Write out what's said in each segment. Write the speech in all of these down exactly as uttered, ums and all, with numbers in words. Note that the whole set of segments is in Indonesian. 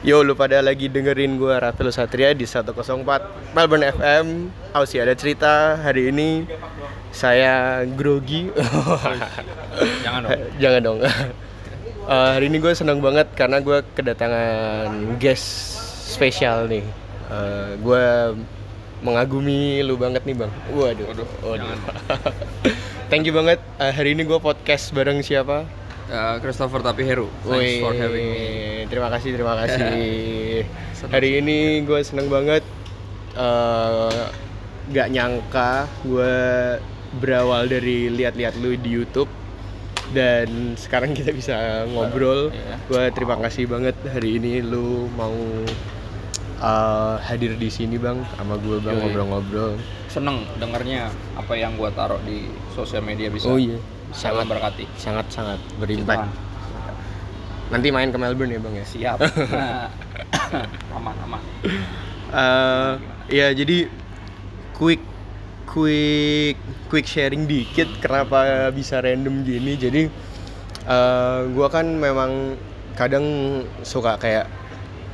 Yo, lu pada lagi dengerin gue Rafael Satria di seratus empat Melbourne F M. Ausi ada cerita hari ini. Saya grogi. Jangan dong. Jangan dong. Uh, hari ini gue seneng banget karena gue kedatangan guest spesial nih. Uh, gue mengagumi lu banget nih bang. Waduh. Waduh. Waduh. Thank you banget. Uh, hari ini gue podcast bareng siapa? Uh, Christopher Tapiheru. Thanks for having me. Terima kasih, terima kasih. Hari ini gue seneng banget. Uh, gak nyangka gue berawal dari lihat-lihat lu di YouTube dan sekarang kita bisa ngobrol. Gue terima kasih banget hari ini lu mau uh, hadir di sini bang, sama gue bang. Yoi. Ngobrol-ngobrol. Seneng dengarnya apa yang gue taruh di sosial media bisa. Oh iya. Sangat berkati, sangat-sangat berimpak. Nanti main ke Melbourne ya bang ya? Siap. Aman-aman. uh, Ya jadi quick quick quick sharing dikit kenapa bisa random gini. Jadi uh, gue kan memang kadang suka kayak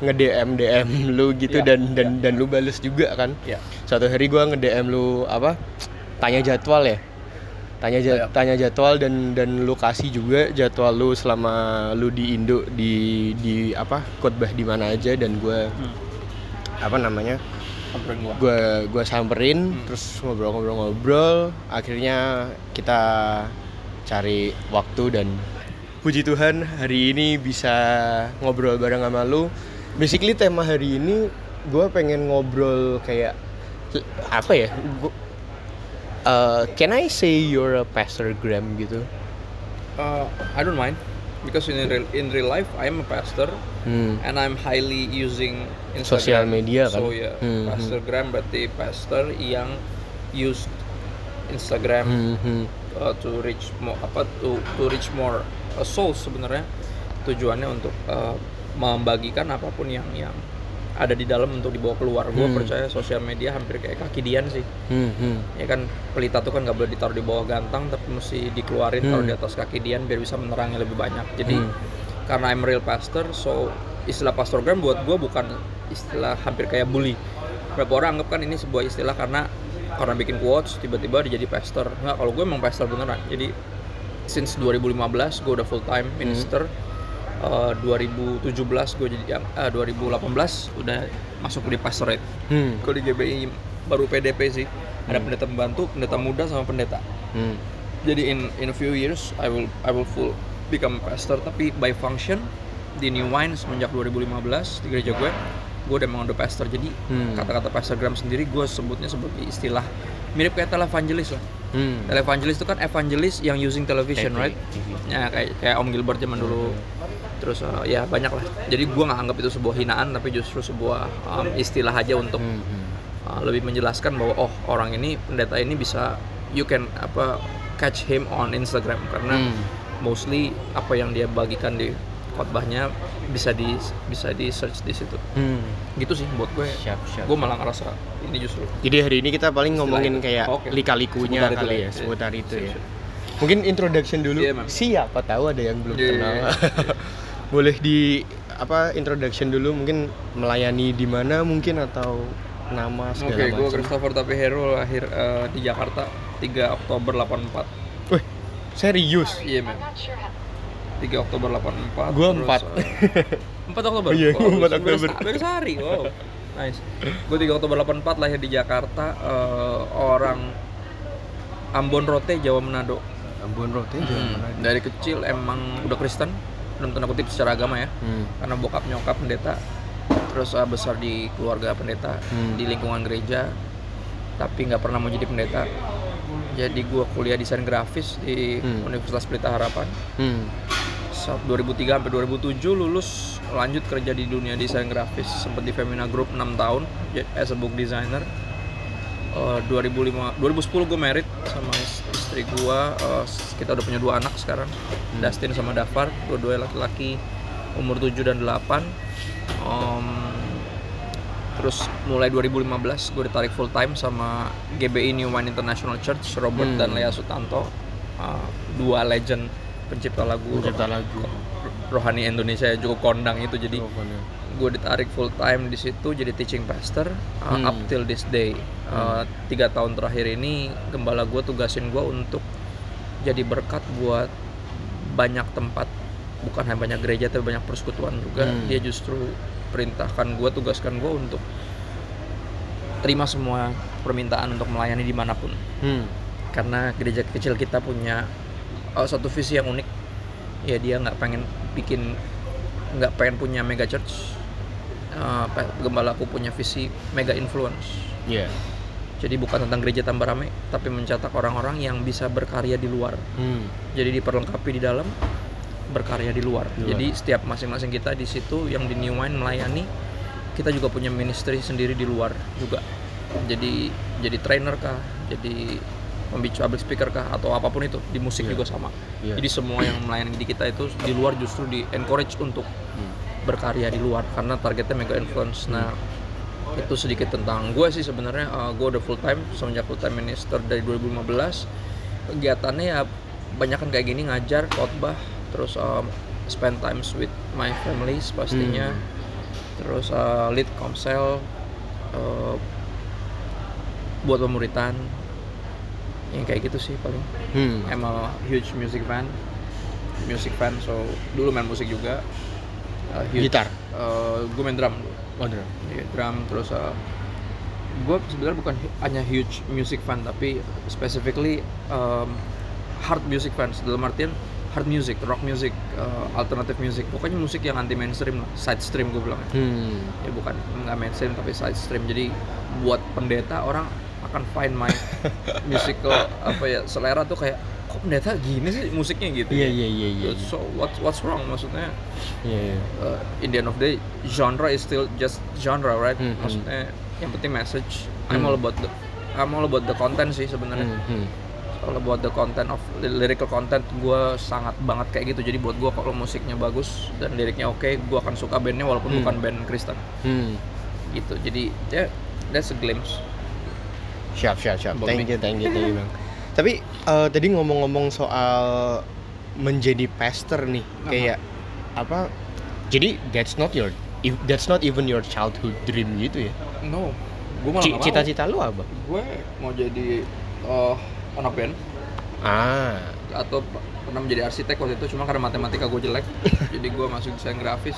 nge-D M D M lu gitu ya, dan dan ya. dan lu bales juga kan ya. Suatu hari gue nge-D M lu apa? Tanya jadwal ya? Tanya, jad, tanya jadwal dan dan lu kasih juga jadwal lu selama lu di Indo di di apa khotbah di mana aja, dan gue hmm. apa namanya gue gue samperin hmm. terus ngobrol-ngobrol-ngobrol, akhirnya kita cari waktu dan puji Tuhan hari ini bisa ngobrol bareng sama lu. Basically tema hari ini gue pengen ngobrol kayak apa ya? Gua, Uh, can I say you're a pastor, Graham? Gitu? Uh, I don't mind because in real, in real life I'm a pastor hmm. and I'm highly using Instagram. Social media kan? So yeah, hmm. Pastor Graham berarti pastor yang used Instagram hmm. uh, to reach more apa to to reach more uh, souls sebenarnya. Tujuannya untuk uh, membagikan apapun yang yang ada di dalam untuk dibawa keluar. Gue hmm. percaya sosial media hampir kayak kaki Dian sih. hmm, hmm. Ya kan, pelita tuh kan gak boleh ditaruh di bawah gantang, tapi mesti dikeluarin, hmm. taruh di atas kaki Dian biar bisa menerangi lebih banyak. Jadi hmm. karena I'm real pastor, so istilah pastorgram buat gue bukan istilah hampir kayak bully. Beberapa orang anggap kan ini sebuah istilah karena karena bikin quotes tiba-tiba dia jadi pastor. Nggak, kalau gue emang pastor beneran. Jadi since dua ribu lima belas gue udah full time minister. hmm. Uh, dua ribu tujuh belas gue jadi uh, dua ribu delapan belas udah masuk di pastorate. hmm. Gue di G B I baru P D P sih. hmm. Ada pendeta pembantu, pendeta muda sama pendeta. hmm. Jadi in in a few years I will I will full become pastor, tapi by function di New Wine semenjak dua ribu lima belas di gereja gue gue udah menganggap pastor. Jadi hmm. kata-kata pastor Graham sendiri gue sebutnya sebagai istilah mirip kayak televangelis lah. Hmm. Televangelis itu kan evangelis yang using television, T V, right? T V. Ya kayak kayak Om Gilbert zaman dulu. Terus uh, ya banyak lah. Jadi gue nggak anggap itu sebuah hinaan, tapi justru sebuah um, istilah aja untuk uh, lebih menjelaskan bahwa oh orang ini pendeta ini bisa you can apa catch him on Instagram karena hmm. mostly apa yang dia bagikan di khotbahnya bisa di bisa di search di situ. Hmm. Gitu sih buat gue. Siap, siap. Gue malah ngerasa ini justru. Jadi hari ini kita paling ngomongin kayak oh, okay. lika-likunya seputar kali itu, ya, seputar itu siap, ya. Siap. Mungkin introduction dulu. Yeah, siapa tahu ada yang belum yeah, kenal. Yeah, yeah. Boleh di apa introduction dulu, mungkin melayani di mana mungkin atau nama segala okay, macam. Oke, gue Christopher Tapiheru, lahir uh, di Jakarta tiga Oktober delapan empat. Wih, serius? Iya, yeah, men. tiga Oktober delapan empat. Gua empat. Terus, empat Oktober. Iya, oh, empat Oktober. Baru sehari. Wow. Nice. Gua tiga Oktober delapan empat lahir di Jakarta, uh, orang Ambon Rote, Jawa Manado. Ambon Rote, Jawa Manado. Hmm. Dari kecil emang udah Kristen, dalam tanda kutip secara agama ya. Hmm. Karena bokap nyokap pendeta. Terus uh, besar di keluarga pendeta, hmm. di lingkungan gereja. Tapi enggak pernah mau jadi pendeta. Jadi gue kuliah desain grafis di hmm. Universitas Pelita Harapan. hmm. Saat dua ribu tiga sampai dua ribu tujuh lulus, lanjut kerja di dunia desain grafis. Sempet di Femina Group enam tahun as a book designer. uh, dua ribu lima, dua ribu sepuluh gue married sama istri gue. Uh, kita udah punya dua anak sekarang, hmm. Dustin sama Dafar, dua-duanya laki-laki umur tujuh dan delapan. um, Terus mulai dua ribu lima belas gue ditarik full time sama G B I New Wine International Church, Robert hmm. dan Lea Sutanto, uh, dua legend pencipta lagu, pencipta lagu rohani Indonesia yang cukup kondang itu. Jadi gue ditarik full time di situ jadi teaching pastor uh, hmm. up till this day. Uh, hmm. Tiga tahun terakhir ini gembala gue tugasin gue untuk jadi berkat buat banyak tempat, bukan hanya banyak gereja tapi banyak persekutuan juga. Hmm. Dia justru perintahkan gue, tugaskan gue untuk terima semua permintaan untuk melayani dimanapun. Hmm. Karena gereja kecil kita punya oh, satu visi yang unik, ya dia nggak pengen bikin, nggak pengen punya mega church. Uh, gembalaku punya visi mega influence. Yeah. Jadi bukan tentang gereja tambah ramai, tapi mencetak orang-orang yang bisa berkarya di luar. Hmm. Jadi diperlengkapi di dalam, berkarya di luar. luar. Jadi setiap masing-masing kita di situ yang di New Wine melayani, kita juga punya ministry sendiri di luar juga. Jadi jadi trainer kah, jadi pembicara public speaker kah, atau apapun itu. Di musik yeah. juga sama. Yeah. Jadi semua yang melayani di kita itu di luar justru di encourage untuk hmm. berkarya di luar karena targetnya mega influence. Nah, hmm. itu sedikit tentang gue sih sebenarnya. Uh, gue udah full time semenjak full time minister dari dua ribu lima belas. Kegiatannya ya banyak kan kayak gini, ngajar, khotbah, terus um, spend time with my families pastinya. Hmm. Terus uh, lead komsel, uh, buat pemuritan, yang kayak gitu sih paling. Hmm. I'm a huge music fan, music fan. So dulu main musik juga. Uh, huge, Gitar. Uh, gue main drum. Oh drum. Yeah, drum. Terus uh, gue sebenarnya bukan hanya huge music fan, tapi specifically um, hard music fans. Dalam artian hard music, rock music, uh, alternative music, pokoknya musik yang anti mainstream lah, side stream gue bilang. Hmm. Ya bukan nggak mainstream tapi side stream. Jadi buat pendeta orang akan find my musical apa ya selera tuh kayak kok pendeta gini sih musiknya gitu. Iya iya iya. So what what's wrong maksudnya? Iya. Yeah, yeah. uh, in the end of the day, genre is still just genre, right? Mm-hmm. Maksudnya yang penting message. Mm. I'm all about the I'm all about the content sih sebenarnya. Mm-hmm. Kalau buat the content of lyrical content, gue sangat banget kayak gitu. Jadi buat gue kalau musiknya bagus dan liriknya oke, okay, gue akan suka bandnya walaupun hmm. bukan band Kristen. Hmm. Gitu. Jadi ya yeah, that's a glimpse. Siap, siap, siap. Thank you, thank you, thank you bang. Tapi uh, tadi ngomong-ngomong soal menjadi pastor nih, kayak uh-huh. apa? Jadi that's not your, if that's not even your childhood dream gitu ya? No. Gua malah cita-cita lu apa? Gue mau jadi uh, anak band ah. atau pernah menjadi arsitek waktu itu, cuma karena matematika gue jelek jadi gue masuk desain grafis.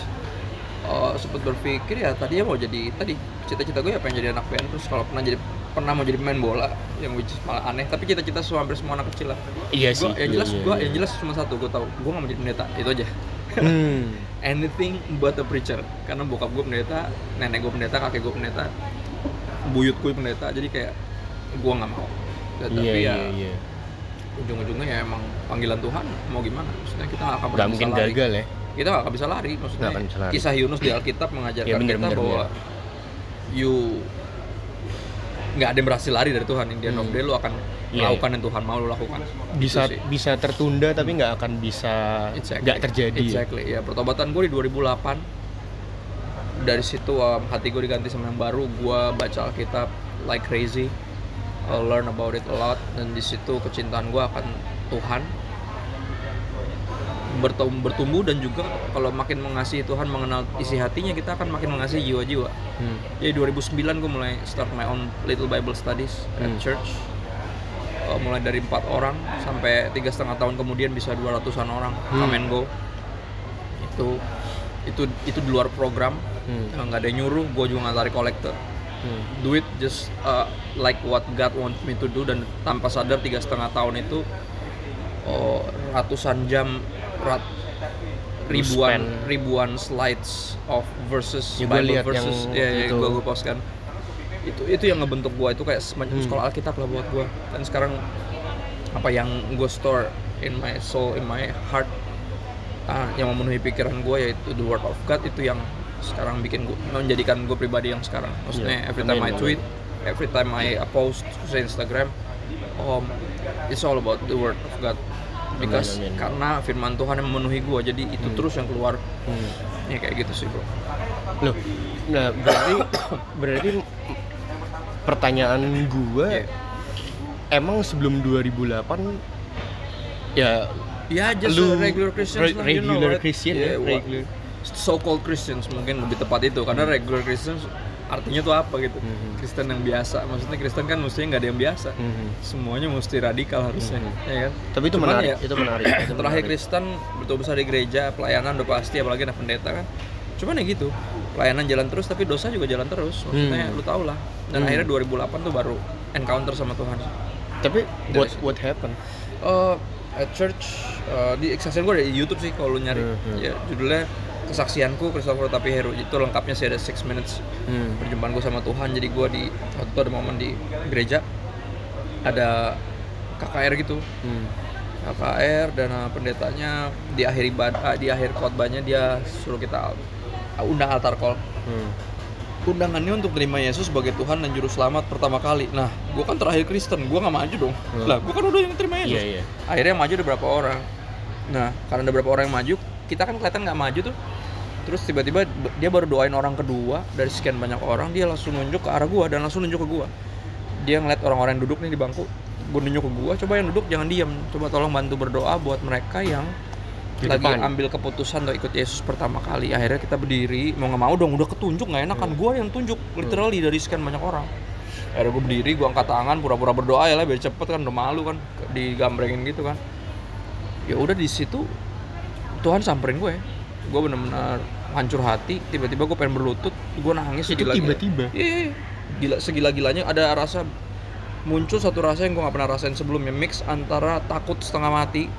Uh, sempet berpikir ya tadi ya mau jadi, tadi cita-cita gue ya pengen jadi anak band. Terus kalau pernah jadi pernah mau jadi pemain bola yang which is malah aneh, tapi cita-cita semua hampir semua anak kecil lah. Iya sih, yang jelas gue yang jelas cuma satu gue tahu, gue nggak mau jadi pendeta, itu aja. hmm. Anything but a preacher, karena bokap gue pendeta, nenek gue pendeta, kakek gue pendeta, buyut gue pendeta, jadi kayak gue nggak mau. Ya, yeah, tapi ya yeah, yeah. ujung-ujungnya ya emang panggilan Tuhan mau gimana, maksudnya kita nggak akan bisa mungkin lari gagal, ya? Kita nggak akan bisa lari, maksudnya bisa lari. Kisah Yunus di Alkitab mengajarkan yeah, bener, kita bener, bahwa bener. you nggak ada yang berhasil lari dari Tuhan, yang dia hmm. nomde lu akan yeah, lakukan yeah. yang Tuhan mau lu lakukan. Bisa bisa tertunda tapi nggak akan bisa nggak exactly. terjadi. Exactly. Ya pertobatan gue di dua ribu delapan dari situ um, hati gue diganti sama yang baru, gue baca Alkitab like crazy. I'll learn about it a lot, dan di situ kecintaan gue akan Tuhan bertumbuh, dan juga kalau makin mengasihi Tuhan, mengenal isi hatinya, kita akan makin mengasihi jiwa-jiwa. Hmm. Jadi dua ribu sembilan gue mulai start my own little Bible studies at hmm. church, uh, mulai dari empat orang sampai tiga setengah tahun kemudian bisa dua ratusan orang hmm. come and go. Itu itu itu di luar program, hmm. nggak ada yang nyuruh, gue juga nggak tarik kolektor. Hmm. Do it just uh, like what God wants me to do, dan tanpa sadar tiga setengah tahun itu oh, ratusan jam, rat, ribuan ribuan slides of verses, ya, Bible verses ya, ya gue gue post kan. Itu itu yang ngebentuk gue, itu kayak semacam hmm. sekolah Alkitab lah buat gue. Dan sekarang apa yang gue store in my soul, in my heart, uh, yang memenuhi pikiran gue yaitu the Word of God, itu yang sekarang bikin gue, menjadikan gue pribadi yang sekarang. Maksudnya yeah. every time I tweet, every time I post di Instagram, um, it's all about the Word of God. Because amen, amen. Karena firman Tuhan yang memenuhi gue, jadi itu hmm. terus yang keluar. Hmm. Ya kayak gitu sih bro. Loh, nah berarti berarti pertanyaan gue yeah. emang sebelum dua ribu delapan ya Yeah, just lu, regular Christians, re- regular you know, right? Christian, yeah, yeah, regular. So-called Christians mungkin lebih tepat itu, karena regular Christians artinya tuh apa gitu? Mm-hmm. Kristen yang biasa, maksudnya Kristen kan mestinya nggak ada yang biasa, mm-hmm. semuanya mesti radikal harusnya, mm-hmm. ya kan? Tapi itu cuman menarik, ya, itu menarik. Itu terakhir menarik. Kristen betul besar di gereja, pelayanan udah pasti, apalagi anak pendeta kan. Cuman ya gitu, pelayanan jalan terus, tapi dosa juga jalan terus, maksudnya mm. lu tau lah. Dan mm. akhirnya dua ribu delapan tuh baru encounter sama Tuhan. Tapi what what happened? Uh, at church uh, di eksasen gue ada di YouTube sih kalau lu nyari, mm-hmm. ya judulnya Kesaksianku Christopher Tapiheru, itu lengkapnya sih ada six minutes hmm. perjumpaan gue sama Tuhan. Jadi gue di waktu itu ada momen di gereja, ada K K R gitu, hmm. K K R, dan pendetanya di akhir ibadah, di akhir khotbahnya dia suruh kita undang altar call, hmm. undangannya untuk terima Yesus sebagai Tuhan dan Juru Selamat pertama kali. Nah, gue kan terakhir Kristen, gue nggak maju dong, hmm. lah gue kan udah yang terima Yesus, yeah, yeah. akhirnya maju ada berapa orang. Nah, karena ada berapa orang yang maju, kita kan kelihatan nggak maju tuh. Terus tiba-tiba dia baru doain orang kedua dari sekian banyak orang, dia langsung nunjuk ke arah gua dan langsung nunjuk ke gua. Dia ngeliat orang-orang yang duduk nih di bangku, gua nunjuk ke gua, coba yang duduk jangan diam, coba tolong bantu berdoa buat mereka yang di lagi depan. Ambil keputusan untuk ikut Yesus pertama kali. Akhirnya kita berdiri, mau nggak mau dong, udah ketunjuk nggak enak kan, gua yang tunjuk literally dari sekian banyak orang. Akhirnya gua berdiri, gua angkat tangan, pura-pura berdoa ya lah biar cepet kan, udah malu kan, digambrengin gitu kan. Ya udah di situ Tuhan samperin gue, gue benar-benar hancur hati. Tiba-tiba gue pengen berlutut, gue nangis. Itu tiba-tiba? Iya, gila, segila-gilanya ada rasa muncul, satu rasa yang gue nggak pernah rasain sebelumnya, mix antara takut setengah mati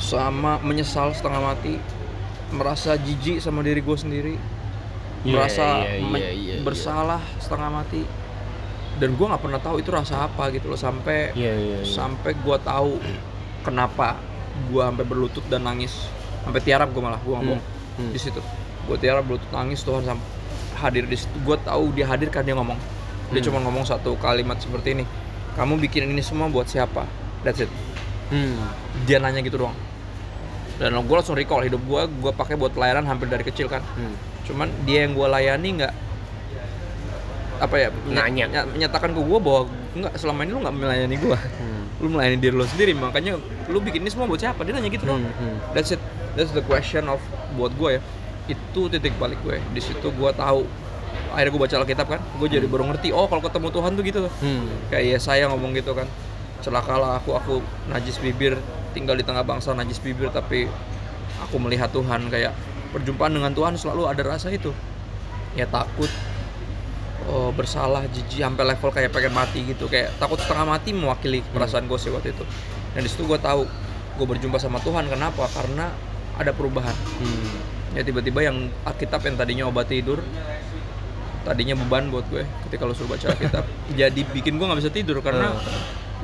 sama menyesal setengah mati, merasa jijik sama diri gue sendiri, yeah, merasa yeah, yeah, yeah, yeah, bersalah yeah. setengah mati. Dan gue nggak pernah tahu itu rasa apa gitu loh, sampai yeah, yeah, yeah. sampai gue tahu kenapa gue sampai berlutut dan nangis, sampai tiarap gue malah, gue ngomong hmm. hmm. di situ, gue tiarap berlutut nangis, Tuhan sampai hadir di situ. Gue tahu dia hadir karena dia ngomong, dia hmm. cuma ngomong satu kalimat seperti ini, kamu bikin ini semua buat siapa? That's it. Hmm. Dia nanya gitu doang. Dan gue langsung recall hidup gue, gue pakai buat pelayanan hampir dari kecil kan, hmm. cuman dia yang gue layani nggak apa ya, nanya, menyatakan ke gue bahwa nggak, selama ini lu nggak melayani gue. Hmm. Lu melayani diri lu sendiri, makanya lu bikin ini semua buat siapa? Dia nanya gitu loh. Hmm, hmm. That's it, that's the question of buat gue ya. Itu titik balik gue. Di situ gue tahu. Akhirnya gue baca Alkitab kan, gue jadi hmm. baru ngerti. Oh, kalau ketemu Tuhan tuh gitu. Hmm. Kayak Yesaya ngomong gitu kan. Celakalah aku, aku najis bibir, tinggal di tengah bangsa najis bibir, tapi aku melihat Tuhan. Kayak perjumpaan dengan Tuhan selalu ada rasa itu. Ya takut. Oh, bersalah, jijik, sampai level kayak pengen mati gitu, kayak takut setengah mati mewakili perasaan gue sih waktu itu. Dan di situ gue tahu gue berjumpa sama Tuhan. Kenapa? Karena ada perubahan. Hmm. Ya tiba-tiba yang Alkitab yang tadinya obat tidur, tadinya beban buat gue ketika lo suruh baca Alkitab, jadi bikin gue nggak bisa tidur karena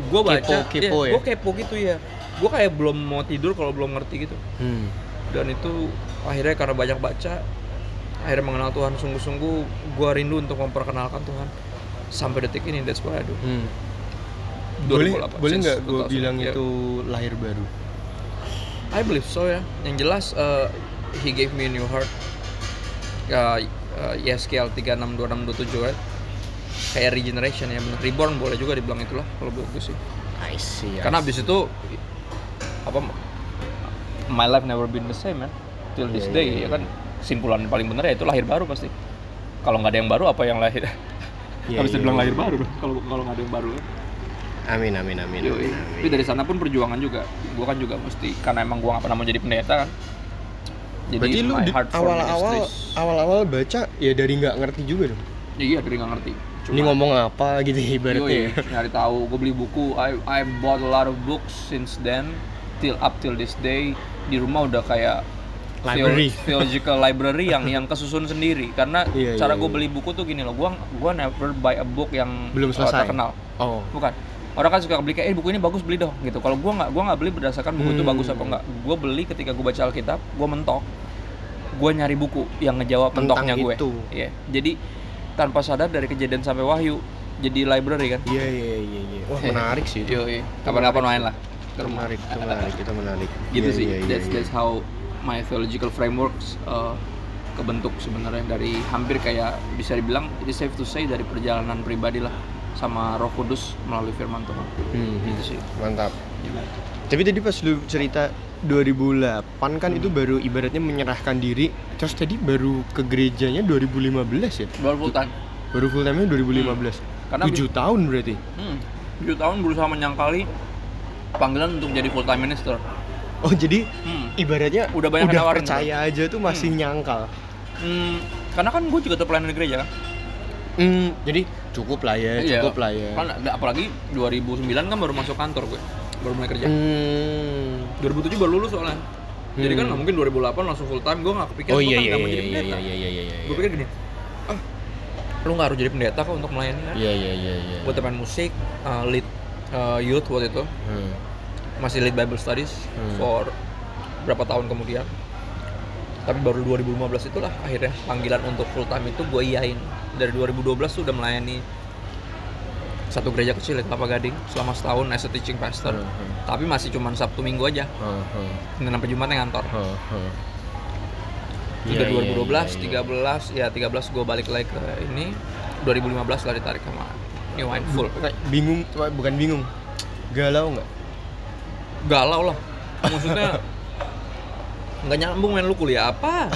gue baca, kepo, kepo, ya, ya. gue kepo gitu ya. Gue kayak belum mau tidur kalau belum ngerti gitu. Hmm. Dan itu akhirnya karena banyak baca, akhirnya mengenal Tuhan sungguh-sungguh, gue rindu untuk memperkenalkan Tuhan sampai detik ini. That's what I do. Hmm. Boleh, boleh nggak gue bilang yeah. itu lahir baru? I believe so ya. Yang jelas, uh, He gave me a new heart. Uh, uh, Yeskel tiga enam dua enam dua tujuh right? Kayak regeneration ya, bener. Reborn boleh juga dibilang itulah kalau buat gue sih. I see. Karena abis itu apa? My life never been the same man till this yeah, day yeah, yeah. ya kan. Simpulan paling benar ya itu lahir baru pasti. Kalau nggak ada yang baru, apa yang lahir? Yeah, habis dibilang yeah. lahir baru kalau kalau nggak ada yang baru. Amin amin amin. Yo, amin, amin. Tapi dari sana pun perjuangan juga. Gue kan juga mesti, karena emang gue nggak pernah mau jadi pendeta kan. Jadi berarti lu di, awal-awal awal-awal baca ya dari nggak ngerti juga dong. Iya dari nggak ngerti. Cuma, ini ngomong apa gitu ibaratnya. Yo, yo, nyari tahu. Gue beli buku. I I bought a lot of books since then till up till this day. Di rumah udah kayak library. Theological library yang yang kesusun sendiri karena yeah, cara yeah, gue beli buku tuh gini loh, gue gue never buy a book yang belum selesai terkenal. Oh. Bukan. Orang kan suka beli kayak eh buku ini bagus beli dong gitu. Kalau gue nggak gue nggak beli berdasarkan buku hmm. itu bagus apa enggak. Gue beli ketika gue baca Alkitab, gue mentok. Gue nyari buku yang ngejawab tentang mentoknya gue. Iya. Yeah. Jadi tanpa sadar dari Kejadian sampai Wahyu jadi library kan. Iya iya iya iya. Wah menarik sih. Yo iya. Kapan-kapan main lah. Menarik. Itu menarik. Itu menarik. Gitu yeah, sih. Yeah, yeah, that's that's how my theological frameworks uh, kebentuk sebenarnya dari hampir kayak bisa dibilang it is safe to say dari perjalanan pribadi lah sama Roh Kudus melalui firman Tuhan. Hmm, gitu sih. Mantap. Tapi tadi pas lu cerita dua ribu delapan kan hmm. itu baru ibaratnya menyerahkan diri. Terus tadi baru ke gerejanya dua ribu lima belas ya? Baru full time. Baru full time-nya dua ribu lima belas hmm. Karena tujuh tahun berarti? Hmm, tujuh tahun berusaha menyangkali panggilan untuk jadi full time minister. Oh jadi hmm. ibaratnya udah, banyak udah percaya aja tuh masih hmm. nyangkal. Hmm, karena kan gue juga terpelayan di gereja kan? Hmm, jadi cukup lah ya, iya, cukup lah ya. Kan, apalagi dua ribu sembilan kan baru masuk kantor gue, baru mulai kerja. Hmm. dua ribu tujuh baru lulus soalnya. Hmm. Jadi kan nggak mungkin dua ribu delapan langsung full time, gue nggak kepikiran. Oh iya iya iya iya iya iya iya. Gue pikir gini, ah, lu nggak harus jadi pendeta kok untuk melayani kan? Iya iya iya iya. Buat teman musik, uh, lead uh, youth waktu itu, hmm. masih lead Bible studies hmm. for berapa tahun kemudian. Tapi baru dua ribu lima belas itulah akhirnya panggilan untuk full time itu gue iyain. Dari dua ribu dua belas tuh udah melayani satu gereja kecil di Kelapa Gading selama setahun as a teaching pastor. uh, uh. Tapi masih cuma Sabtu Minggu aja, uh, uh. Senin sampai Jumat yang kantor. uh, uh. Sudah yeah, dua ribu dua belas, yeah, yeah, yeah. tiga belas, ya tiga belas gue balik lagi ke ini. dua ribu lima belas lah ditarik sama New Wine full. Bingung, bukan bingung, galau gak? Galau lah, maksudnya nggak nyambung men, lu kuliah apa?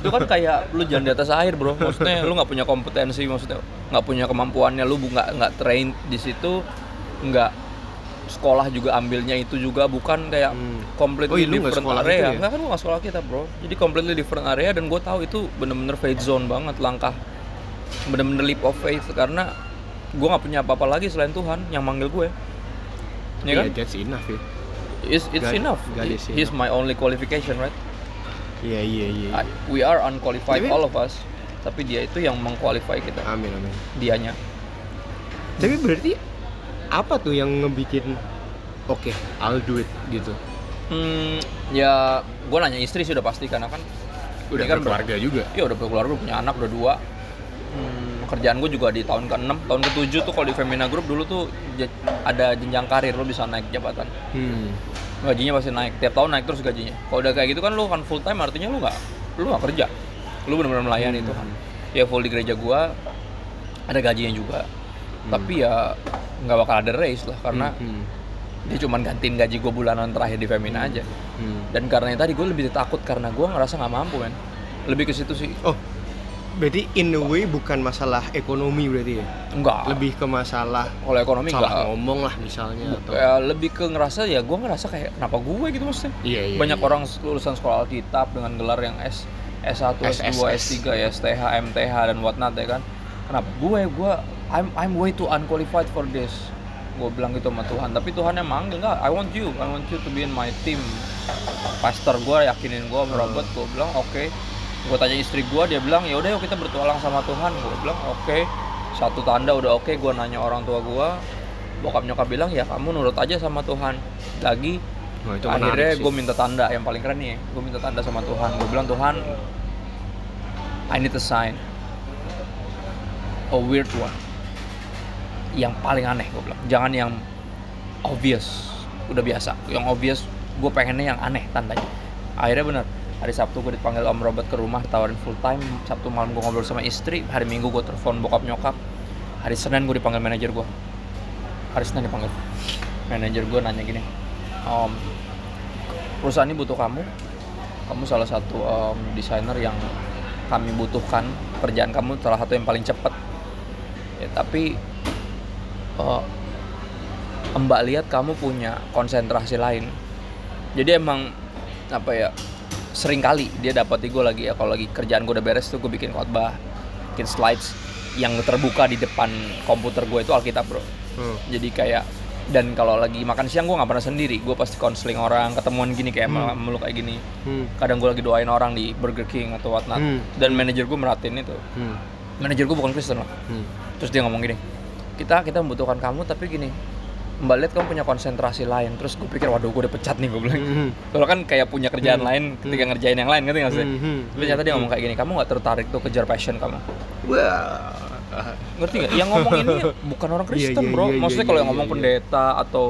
Itu kan kayak lu jalan di atas air bro, maksudnya lu nggak punya kompetensi, maksudnya nggak punya kemampuannya, lu nggak nggak train di situ, nggak sekolah juga ambilnya itu juga, bukan kayak completely hmm. oh, different area. Nggak ya? Kan lu nggak sekolah kita bro, jadi completely different area, dan gue tahu itu bener-bener faith zone banget, langkah bener-bener leap of faith, karena gue nggak punya apa-apa lagi selain Tuhan yang manggil gue. Ya yeah, kan? That's enough ya. It's, it's God, enough. God is He's enough. My only qualification, right? Iya, iya, iya. We are unqualified, tapi all of us. Tapi dia itu yang mengqualify kita. Amin, amin. Dianya. Tapi berarti apa tuh yang ngebikin oke, okay, I'll do it gitu? Hmm, ya gue nanya istri sih udah pasti, karena kan udah kan berkeluarga juga. Iya, udah berkeluarga, punya anak, udah dua. Hmm, kerjaan gue juga di tahun ke enam, tahun ke tujuh tuh kalau di Femina Group dulu tuh j- ada jenjang karir, lo bisa naik jabatan. Hmm. Gajinya pasti naik, tiap tahun naik terus gajinya. Kalau udah kayak gitu kan lo kan full time, artinya lo nggak, lo nggak kerja, lo benar-benar melayani hmm. Tuhan. Ya full di gereja gue, ada gajinya juga, hmm. tapi ya nggak bakal ada raise lah karena hmm. dia cuma gantiin gaji gue bulanan terakhir di Femina hmm. aja. Hmm. Dan karena tadi gue lebih takut karena gue ngerasa nggak mampu men, lebih ke situ sih. Oh. Berarti in a way bukan masalah ekonomi berarti ya? Enggak. Lebih ke masalah kalau ekonomi salah enggak. Ngomong lah misalnya. Atau... Ya, lebih ke ngerasa ya gue ngerasa kayak kenapa gue gitu maksudnya. Iya, iya, banyak iya. orang lulusan sekolah Alkitab dengan gelar yang S, S satu, S dua, S tiga, S T H, M T H dan whatnot ya kan. Kenapa gue gue I'm I'm way too unqualified for this. Gue bilang gitu sama Tuhan, tapi Tuhan yang manggil, enggak, I want you, I want you to be in my team. Pastor gue yakinin gue, Robert, gue bilang oke. Okay. Gue tanya istri gue, dia bilang ya udah yuk kita bertualang sama Tuhan. Gue bilang oke, okay. Satu tanda udah oke, okay. Gue nanya orang tua gue, bokap nyokap bilang ya kamu nurut aja sama Tuhan. Lagi nah, akhirnya gue minta tanda yang paling keren nih, gue minta tanda sama Tuhan. Gue bilang Tuhan, I need a sign, a weird one, yang paling aneh. Gue bilang jangan yang obvious, udah biasa. Yang obvious gue pengennya yang aneh tandanya. Akhirnya benar. Hari Sabtu gue dipanggil Om Robert ke rumah, tawarin full time. Sabtu malam gue ngobrol sama istri. Hari Minggu gue telepon bokap nyokap. Hari Senin gue dipanggil manajer gue. Hari Senin dipanggil manajer gue, nanya gini, Om, perusahaan ini butuh kamu. Kamu salah satu um, desainer yang kami butuhkan. Kerjaan kamu salah satu yang paling cepat. Ya, tapi uh, Mbak lihat kamu punya konsentrasi lain. Jadi emang apa ya? Sering kali dia dapati gue lagi ya, kalau lagi kerjaan gue udah beres tuh gue bikin khotbah, bikin slides yang terbuka di depan komputer gue itu Alkitab bro. Hmm. Jadi kayak, dan kalau lagi makan siang gue nggak pernah sendiri, gue pasti konseling orang, ketemuan gini kayak hmm. meluk kayak gini. Hmm. Kadang gue lagi doain orang di Burger King atau whatnot. Hmm. Dan manajer gue merhatiin itu. Hmm. Manajer gue bukan Kristen loh. Hmm. Terus dia ngomong gini, kita kita membutuhkan kamu tapi gini. Mbak lihat kamu punya konsentrasi lain. Terus gue pikir waduh gue udah pecat nih, gue bilang mm-hmm. Kalau kan kayak punya kerjaan mm-hmm. lain ketika mm-hmm. ngerjain yang lain ngerti gak sih? Mm-hmm. Tapi ternyata dia ngomong kayak gini, kamu gak tertarik tuh kejar passion kamu. Wah, ngerti gak? Yang ngomong ini bukan orang Kristen yeah, yeah, bro yeah, yeah, maksudnya yeah, kalau yeah, yang ngomong yeah, pendeta yeah. atau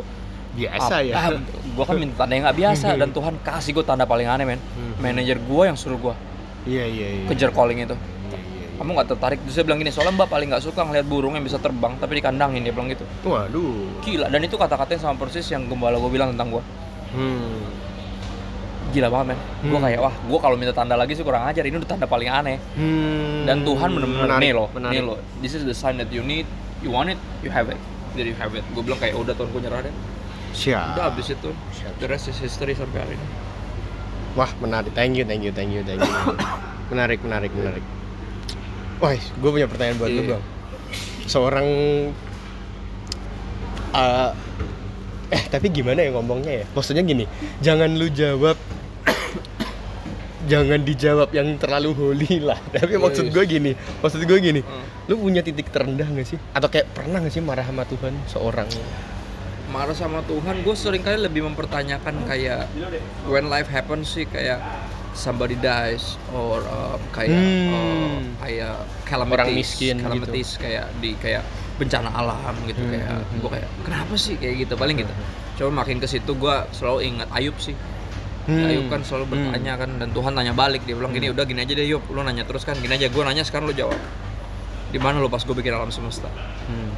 biasa apa, ya ah, gue kan minta tanda yang gak biasa. Dan Tuhan kasih gue tanda paling aneh men. Manajer gue yang suruh gue yeah, yeah, yeah. kejar calling itu yeah, yeah, yeah. kamu nggak tertarik? Terus dia bilang gini, soalnya Mbak paling nggak suka ngelihat burung yang bisa terbang tapi dikandangin, dia bilang gitu. Waduh. Gila, dan itu kata-katanya sama persis yang gembala gue bilang tentang gue. Hmm. Gila banget men. Hmm. Gue kayak wah, gue kalau minta tanda lagi sih kurang ajar. Ini udah tanda paling aneh. Hmm. Dan Tuhan benar-benar nih loh, nih loh. This is the sign that you need, you want it, you have it. Jadi you have it. Gue bilang kayak udah Tuhan, gue nyerah deh. Siap. Udah abis itu. Siap. The rest is history sampai hari ini. Wah menarik, thank you, thank you, thank you, thank you. Menarik, menarik, menarik. Wah, gue punya pertanyaan buat yeah. lu bang. Seorang, uh, eh tapi gimana ya ngomongnya ya? Maksudnya gini, jangan lu jawab, jangan dijawab yang terlalu holy lah. Tapi yeah, maksud gue gini, maksud gue gini, mm. lu punya titik terendah nggak sih? Atau kayak pernah nggak sih marah sama Tuhan seorang? Marah sama Tuhan, gue seringkali lebih mempertanyakan kayak when life happens sih kayak. Somebody dies or um, kayak hmm. uh, kayak calamities, calamities gitu. Kayak di kayak bencana alam gitu hmm. kayak hmm. gue kayak kenapa sih kayak gitu paling gitu. Cuma makin ke situ gue selalu ingat Ayub sih. Hmm. Ayub kan selalu bertanya kan dan Tuhan tanya balik, dia bilang gini, udah gini aja deh Ayub, lu nanya terus kan gini aja, gue nanya sekarang lu jawab. Di mana lu pas gue bikin alam semesta? Hmm.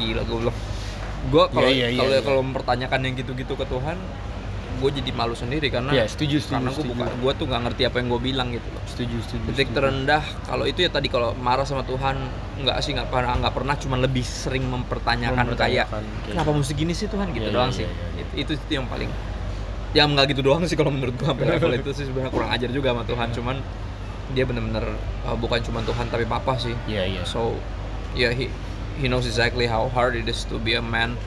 Gila gue bilang. Gue kalau yeah, yeah, yeah, kalau yeah. mempertanyakan yang gitu-gitu ke Tuhan, gue jadi malu sendiri karena ya, setuju, setuju, karena gue bukan gue tuh nggak ngerti apa yang gue bilang gitu loh. Setuju, setuju. Titik terendah kalau itu ya tadi kalau marah sama Tuhan nggak sih nggak pernah nggak pernah cuman lebih sering mempertanyakan, mempertanyakan kayak okay. kenapa mesti gini sih Tuhan gitu ya, doang ya, sih. Ya, ya, ya. Itu, itu yang paling ya nggak gitu doang sih kalau menurut gue sampai level itu sih sebenarnya kurang ajar juga sama Tuhan cuman dia benar-benar uh, bukan cuma Tuhan tapi Papa sih. Ya, ya. So ya yeah, he he knows exactly how hard it is to be a man.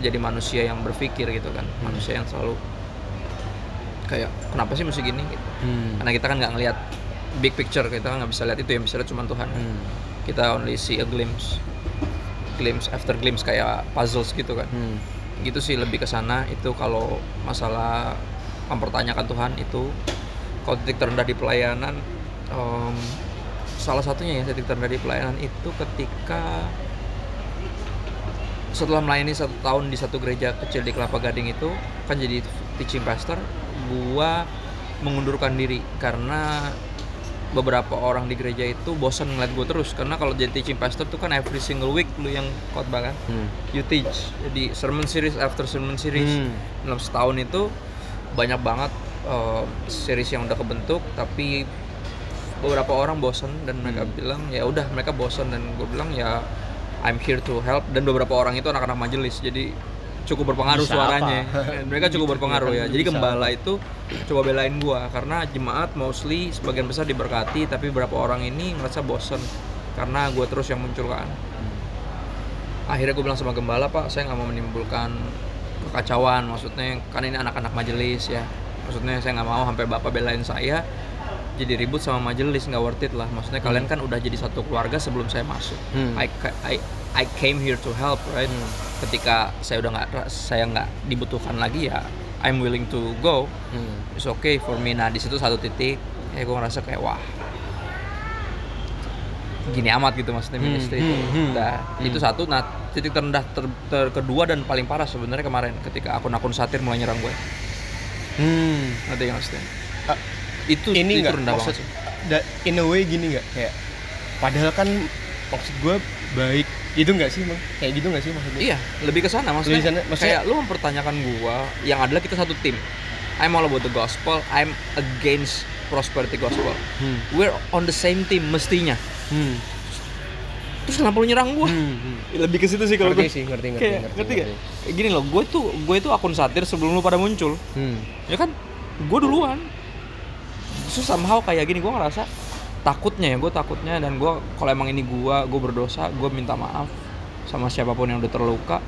Jadi manusia yang berpikir gitu kan, hmm. manusia yang selalu kayak kenapa sih mesti gini gitu. Hmm. Karena kita kan nggak ngelihat big picture, kita kan nggak bisa lihat itu, yang bisa lihat cuma Tuhan. Hmm. Kita only see a glimpse, glimpse after glimpse kayak puzzles gitu kan. Hmm. Gitu sih lebih ke sana itu kalau masalah mempertanyakan Tuhan itu. Kalau titik terendah di pelayanan, um, salah satunya ya titik terendah di pelayanan itu ketika setelah melayani satu tahun di satu gereja kecil di Kelapa Gading itu kan jadi teaching pastor, gua mengundurkan diri karena beberapa orang di gereja itu bosan ngeliat gua terus karena kalau jadi teaching pastor tuh kan every single week lu yang khotbah kan, hmm. you teach, jadi sermon series after sermon series hmm. dalam setahun itu banyak banget uh, series yang udah kebentuk tapi beberapa orang bosan dan mereka hmm. bilang ya udah mereka bosan dan gua bilang ya I'm here to help. Dan beberapa orang itu anak-anak majelis, jadi cukup berpengaruh bisa suaranya. Mereka cukup berpengaruh ya. Jadi gembala itu coba belain gua karena jemaat mostly sebagian besar diberkati, tapi beberapa orang ini ngerasa bosen karena gua terus yang munculkan. Akhirnya gua bilang sama gembala, Pak, saya nggak mau menimbulkan kekacauan. Maksudnya kan ini anak-anak majelis ya. Maksudnya saya nggak mau sampai bapak belain saya jadi ribut sama majelis, nggak worth it lah. Maksudnya hmm. kalian kan udah jadi satu keluarga sebelum saya masuk. Hmm. I, I I came here to help, right? Hmm. Ketika saya udah nggak saya nggak dibutuhkan lagi ya, I'm willing to go. Hmm. It's okay for me. Nah di situ satu titik, ya gue ngerasa kayak wah, gini amat gitu maksudnya ministry hmm. itu. Nah hmm. itu satu. Nah titik terendah ter, ter, kedua dan paling parah sebenarnya kemarin ketika akun-akun satir mulai nyerang gue. Hmm. Nanti yang maksudnya. Uh. Itu ini nggak maksud da, in a way gini nggak kayak padahal kan maksud gue baik itu nggak sih bang kayak gitu nggak sih maksudnya iya lebih ke sana maksudnya, maksudnya kayak lu mempertanyakan gue yang adalah kita satu tim. I'm all about the gospel, I'm against prosperity gospel, hmm. we're on the same team mestinya. hmm. Terus kenapa lu nyerang gue? Hmm, hmm. Lebih ke situ sih kalau gue. Ngerti sih, ngerti, ngerti, kayak, ngerti, ngerti, ngerti, ngerti. Gini loh, gue tuh gue tuh akun satir sebelum lu pada muncul. hmm. Ya kan gue duluan. Terus somehow kayak gini, gue ngerasa takutnya ya, gue takutnya dan gue kalau emang ini gue, gue berdosa, gue minta maaf sama siapapun yang udah terluka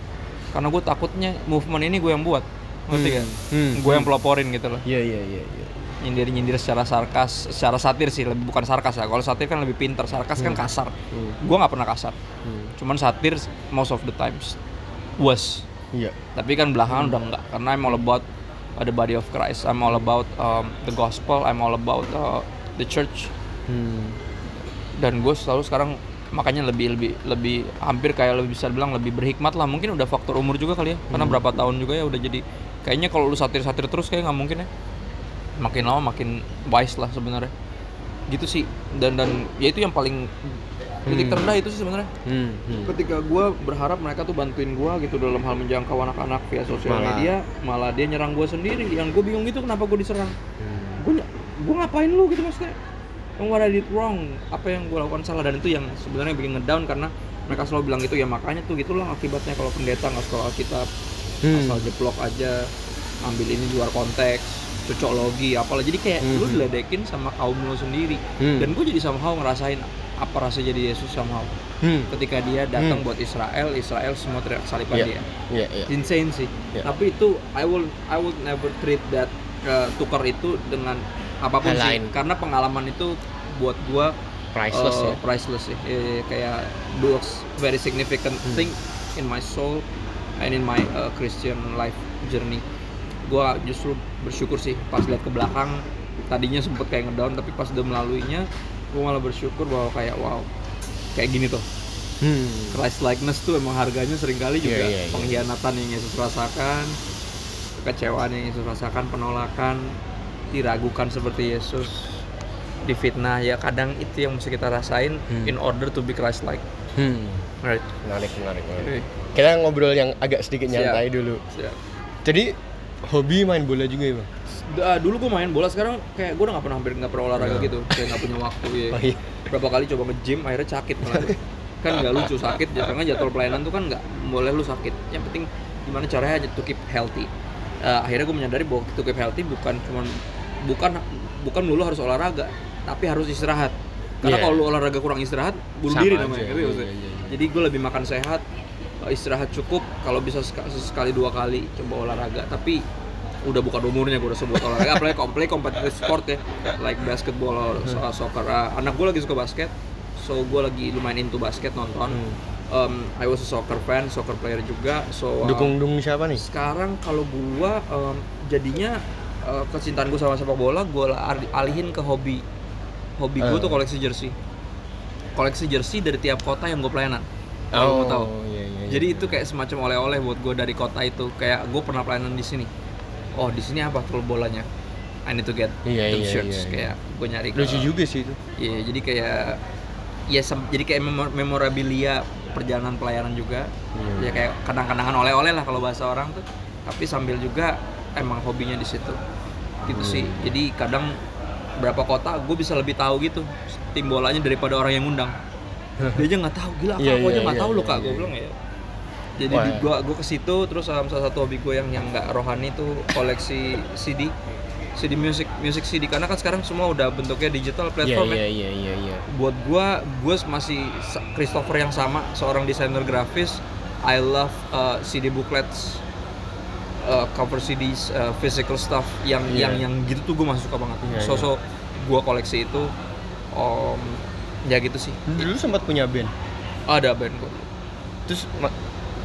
karena gue takutnya movement ini gue yang buat, ngerti hmm. kan? Hmm. Gue yang peloporin gitu loh. Iya, iya, iya. Nyindir-nyindir secara sarkas, secara satir sih, lebih bukan sarkas ya, kalau satir kan lebih pintar, sarkas hmm. kan kasar. hmm. Gue gak pernah kasar, hmm. cuman satir most of the times was. Iya. Yeah. Tapi kan belakangan hmm. udah enggak, karena I'm all about the body of Christ. I'm all about um, the gospel. I'm all about uh, the church. Hmm. Dan gue selalu sekarang makanya lebih lebih lebih hampir kayak lebih bisa bilang lebih berhikmat lah. Mungkin udah faktor umur juga kali ya. Karena hmm. berapa tahun juga ya udah jadi. Kayaknya kalau lu satir-satir terus kayak nggak mungkin ya. Makin lama makin wise lah sebenarnya. gitu sih, dan dan ya itu yang paling titik hmm. terendah itu sih sebenarnya. Hmm. Hmm. Ketika gue berharap mereka tuh bantuin gue gitu dalam hal menjangkau anak-anak via sosial malah. media, malah dia nyerang gue sendiri. Yang gue bingung gitu kenapa gue diserang? Gue hmm. gue ngapain lu gitu maksudnya? What I did wrong? Apa yang gue lakukan salah? Dan itu yang sebenarnya bikin ngedown karena mereka selalu bilang gitu ya, makanya tuh gitulah akibatnya kalau pendeta nggak sekolah Alkitab, hmm. asal jeplok aja, ambil ini di luar konteks, cocoklogi apalah, jadi kayak hmm. lu diledekin sama kaum lu sendiri. hmm. Dan gue jadi somehow ngerasain apa rasanya jadi Yesus somehow hmm. ketika dia datang hmm. buat Israel, Israel semua teriak saliban yeah. dia yeah, yeah. insane sih yeah. Tapi itu I will I will never treat that uh, tukar itu dengan apapun sih, karena pengalaman itu buat gue priceless uh, ya priceless sih eh, kayak those very significant hmm. thing in my soul and in my uh, Christian life journey. Gue justru bersyukur sih pas lihat ke belakang, tadinya sempet kayak ngedown, tapi pas udah melaluinya gue malah bersyukur bahwa kayak wow, kayak gini tuh hmm. Christ likeness tuh emang harganya seringkali juga yeah, yeah, yeah. pengkhianatan yang Yesus rasakan, kekecewaan yang Yesus rasakan, penolakan, diragukan seperti Yesus, difitnah, ya kadang itu yang mesti kita rasain hmm. in order to be Christ like. hmm. Right. Menarik, menarik, menarik. Okay. Kita ngobrol yang agak sedikit nyantai Siap. dulu Siap. Jadi hobi main bola juga ya bang? Uh, dulu gue main bola, sekarang kayak gue udah nggak pernah hampir nggak pernah olahraga yeah. gitu, kayak nggak punya waktu ya. Oh, iya. Berapa kali coba nge-gym akhirnya sakit malah, kan nggak lucu sakit, karena jadwal pelayanan tuh kan nggak boleh lu sakit. Yang penting gimana caranya to keep healthy. Uh, akhirnya gue menyadari bahwa to keep healthy bukan cuman bukan bukan dulu harus olahraga, tapi harus istirahat. Karena yeah. kalau lu olahraga kurang istirahat, bunuh diri namanya. Gitu, iya, iya, iya. Jadi gue lebih makan sehat, istirahat cukup, kalau bisa sekali dua kali coba olahraga, tapi udah bukan umurnya gue udah sebut olahraga, apalagi komplek kompetitif sport ya, like basketball or soccer. Uh, anak gue lagi suka basket, so gue lagi lumayan into basket nonton. Um, I was a soccer fan, soccer player juga, so. Uh, Dukung-dukung siapa nih? Sekarang kalau gue um, jadinya uh, kecintaan gue sama sepak bola, gue alihin ke hobi. Hobi gue uh. tuh koleksi jersey. Koleksi jersey dari tiap kota yang gue pelayanan. Kalau oh, mau tahu. Iya, iya, jadi iya. Itu kayak semacam oleh-oleh buat gue dari kota itu. Kayak gue pernah pelayanan di sini. Oh, di sini apa full bolanya? I need to get iya, iya, shirts iya, iya. Kayak gue nyari. Lucu ke, juga sih itu. Iya, jadi kayak ya sem- jadi kayak memorabilia perjalanan pelayanan juga. Iya. Ya kayak kenang-kenangan oleh-oleh lah kalau bahasa orang tuh. Tapi sambil juga emang hobinya di situ. Gitu hmm. sih. Jadi kadang berapa kota gue bisa lebih tahu gitu tim bolanya daripada orang yang undang. Dia aja nggak tahu, gila aku, yeah, aku aja nggak yeah, tahu yeah, loh kak, yeah, gue bilang ya. Jadi wow. gue gue ke situ, terus um, salah satu hobi gue yang yang nggak rohani itu koleksi C D, C D music, music C D, karena kan sekarang semua udah bentuknya digital platform yeah, yeah, ya. Yeah, yeah, yeah. Buat gue, gue masih Christopher yang sama, seorang desainer grafis. I love uh, C D booklets, uh, cover C Ds, uh, physical stuff yang yeah. yang yang gitu tuh gue masih suka banget. Yeah, so so yeah. gue koleksi itu. Um, Ya gitu sih. Dulu sempat punya band. Ada band kok. Terus ma-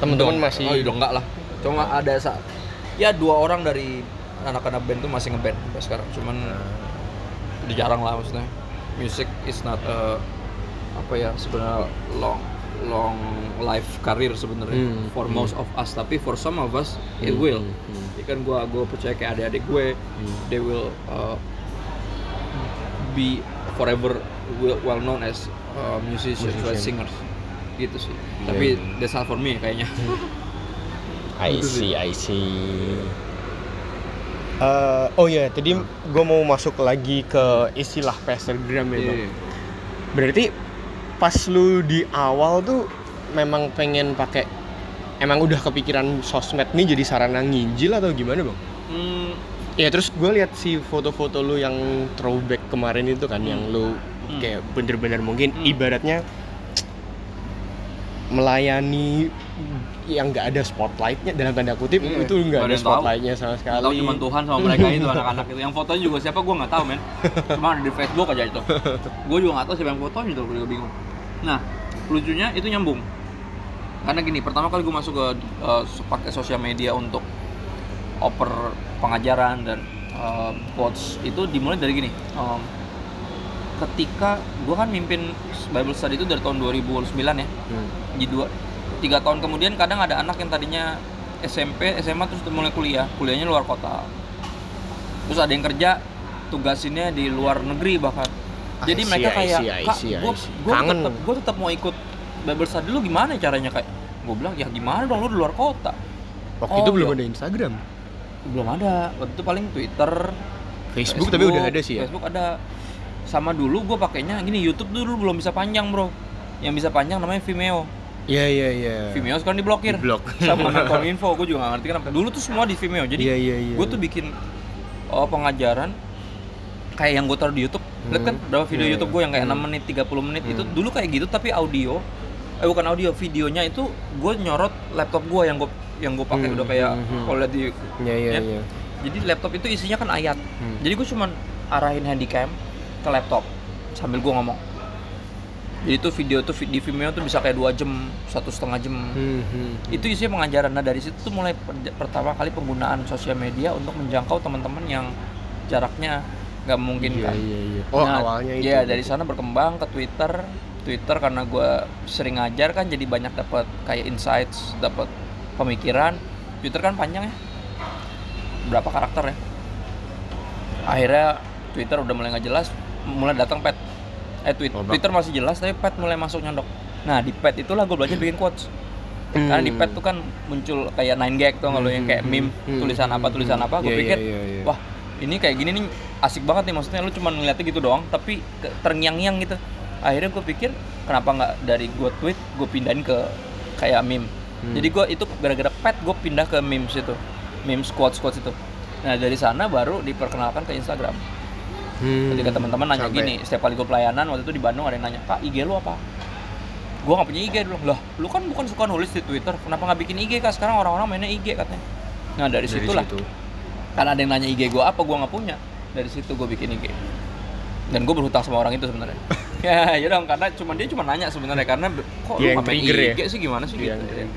teman-teman masih oh, udah enggak lah. Cuma nah. ada sa- ya dua orang dari anak-anak band tuh masih ngeband sampai sekarang. Cuman nah. jarang lah maksudnya. Music is not a, apa ya sebenarnya long long life career sebenarnya hmm. for most hmm. of us, tapi for some of us hmm. it will. Hmm. Ya kan gua gua percaya kayak adik-adik gue hmm. they will uh, be forever well known as uh, musicians, musician. singers, gitu sih. Yeah. Tapi that's all for me kayaknya. I see, I see. Uh, oh ya, yeah, tadi gue mau masuk lagi ke istilah Pastorgram itu. Yeah. Berarti pas lu di awal tuh memang pengen pakai, emang udah kepikiran sosmed nih jadi sarana nginjil atau gimana bang? Mm. Ya terus gue lihat si foto-foto lu yang throwback kemarin itu kan hmm. yang lu kayak bener-bener mungkin hmm. ibaratnya melayani yang nggak ada spotlightnya dalam tanda kutip yeah. itu nggak ada spotlightnya sama sekali. Tahu cuma Tuhan sama mereka itu anak-anak itu. Yang fotonya juga siapa gue nggak tahu men. Cuma ada di Facebook aja itu. Gue juga nggak tahu siapa yang fotonya itu, gue bingung. Nah lucunya itu nyambung. Karena gini, pertama kali gue masuk ke uh, pakai sosial media untuk oper pengajaran dan um, quotes itu dimulai dari gini. Um, ketika gue kan mimpin Bible Study itu dari tahun dua ribu sembilan ya. Hmm. Di dua, tiga tahun kemudian kadang ada anak yang tadinya S M P, S M A terus mulai kuliah, kuliahnya luar kota. Terus ada yang kerja, tugasinnya di luar negeri bahkan. Jadi I mereka see, kayak, see, kak, gue gue tetap gue tetap mau ikut Bible study dulu, gimana caranya kak? Gue bilang ya gimana dong, lu di luar kota. Waktu oh, itu belum ya. Ada Instagram. Belum ada. Waktu itu paling Twitter, Facebook, Facebook tapi udah ada sih ya. Facebook ada. Sama dulu gue pakainya gini, YouTube dulu belum bisa panjang bro. Yang bisa panjang namanya Vimeo. Iya yeah, iya yeah, iya. Yeah. Vimeo sekarang diblokir. Diblok. Sama Menkominfo, gue juga nggak ngerti kenapa. Dulu tuh semua di Vimeo. Jadi yeah, yeah, yeah. gue tuh bikin oh, pengajaran kayak yang gue taruh di YouTube. Hmm. Lihat kan berapa video yeah, YouTube gue yang kayak hmm. enam menit, tiga puluh menit hmm. itu dulu kayak gitu tapi audio. Eh bukan audio, videonya itu gue nyorot laptop gue yang gue yang gue pakai hmm. udah kayak hmm. kalau lihat di. Iya yeah, iya yeah, yeah. Jadi laptop itu isinya kan ayat. Hmm. Jadi gue cuman arahin handycam ke laptop sambil gue ngomong. Jadi tuh video tuh di Vimeo tuh bisa kayak dua jam, satu setengah jam. Hmm, hmm, itu isinya pengajaran. Nah dari situ tuh mulai per- pertama kali penggunaan sosial media untuk menjangkau teman-teman yang jaraknya nggak memungkinkan. Iya, iya, iya. Oh nah, awalnya itu. Iya dari sana berkembang ke Twitter. Twitter karena gue sering ngajar kan jadi banyak dapat kayak insights, dapat pemikiran. Twitter kan panjang ya, berapa karakter ya. Akhirnya Twitter udah mulai nggak jelas, mulai datang pet. Eh, Twitter, Twitter masih jelas, tapi pet mulai masuk nyondok. Nah, di pet itulah gue belajar bikin quotes. Hmm. Karena di pet tuh kan muncul kayak nine gag tuh, kalau yang kayak meme, tulisan apa, tulisan apa. Gue yeah, pikir, yeah, yeah, yeah. wah ini kayak gini nih asik banget nih, maksudnya lu cuma ngeliatnya gitu doang, tapi terngiang-ngiang gitu. Akhirnya gue pikir, kenapa nggak dari gue tweet, gue pindahin ke kayak meme. Hmm. Jadi gue itu gara-gara pet, gue pindah ke memes itu. Memes, quotes-quotes itu. Nah, dari sana baru diperkenalkan ke Instagram. Hmm. Ketika teman-teman nanya sampai. Gini, setiap kali gue pelayanan waktu itu di Bandung ada yang nanya, kak I G lu apa? Gue nggak punya I G dulu, lah lu kan bukan suka nulis di Twitter, kenapa nggak bikin I G kak? Sekarang orang-orang mainnya I G katanya. Nah dari, dari situlah, situ. Karena ada yang nanya I G gue apa, gue nggak punya. Dari situ gue bikin I G. Dan gue berhutang sama orang itu sebenarnya. Ya, ya dong, karena cuma dia cuma nanya sebenarnya karena kok dia lu nggak main I G ya? Sih gimana sih dia gitu. Yang...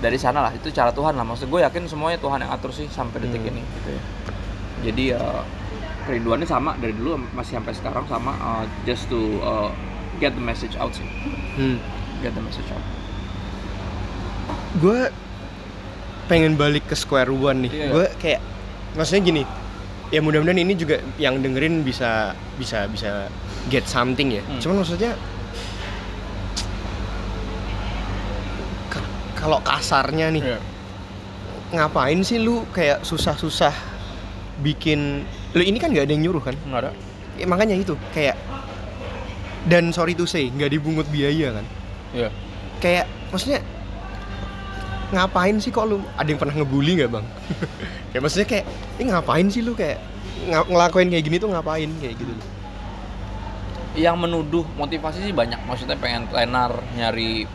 Dari sana lah, itu cara Tuhan lah. Maksud gue yakin semuanya Tuhan yang atur sih sampai detik hmm. ini. Gitu ya. Jadi ya. Uh, kerinduannya sama dari dulu masih sampai sekarang sama uh, just to uh, get the message out sih. Hmm. Get the message out. Gue pengen balik ke square one nih. Yeah. Gue kayak maksudnya gini, ya mudah-mudahan ini juga yang dengerin bisa bisa bisa get something ya. Hmm. Cuman maksudnya k- kalau kasarnya nih, yeah. ngapain sih lu kayak susah-susah bikin lo ini kan nggak ada yang nyuruh kan? Nggak ada. Ya, makanya itu kayak dan sorry to say nggak dibungut biaya kan? Iya. Yeah. Kayak maksudnya ngapain sih kok lu? Ada yang pernah ngebully nggak bang? Kayak maksudnya kayak ini ngapain sih lu kayak ng- ngelakuin kayak gini tuh ngapain kayak gitu? Yang menuduh motivasi sih banyak, maksudnya pengen tenar nyari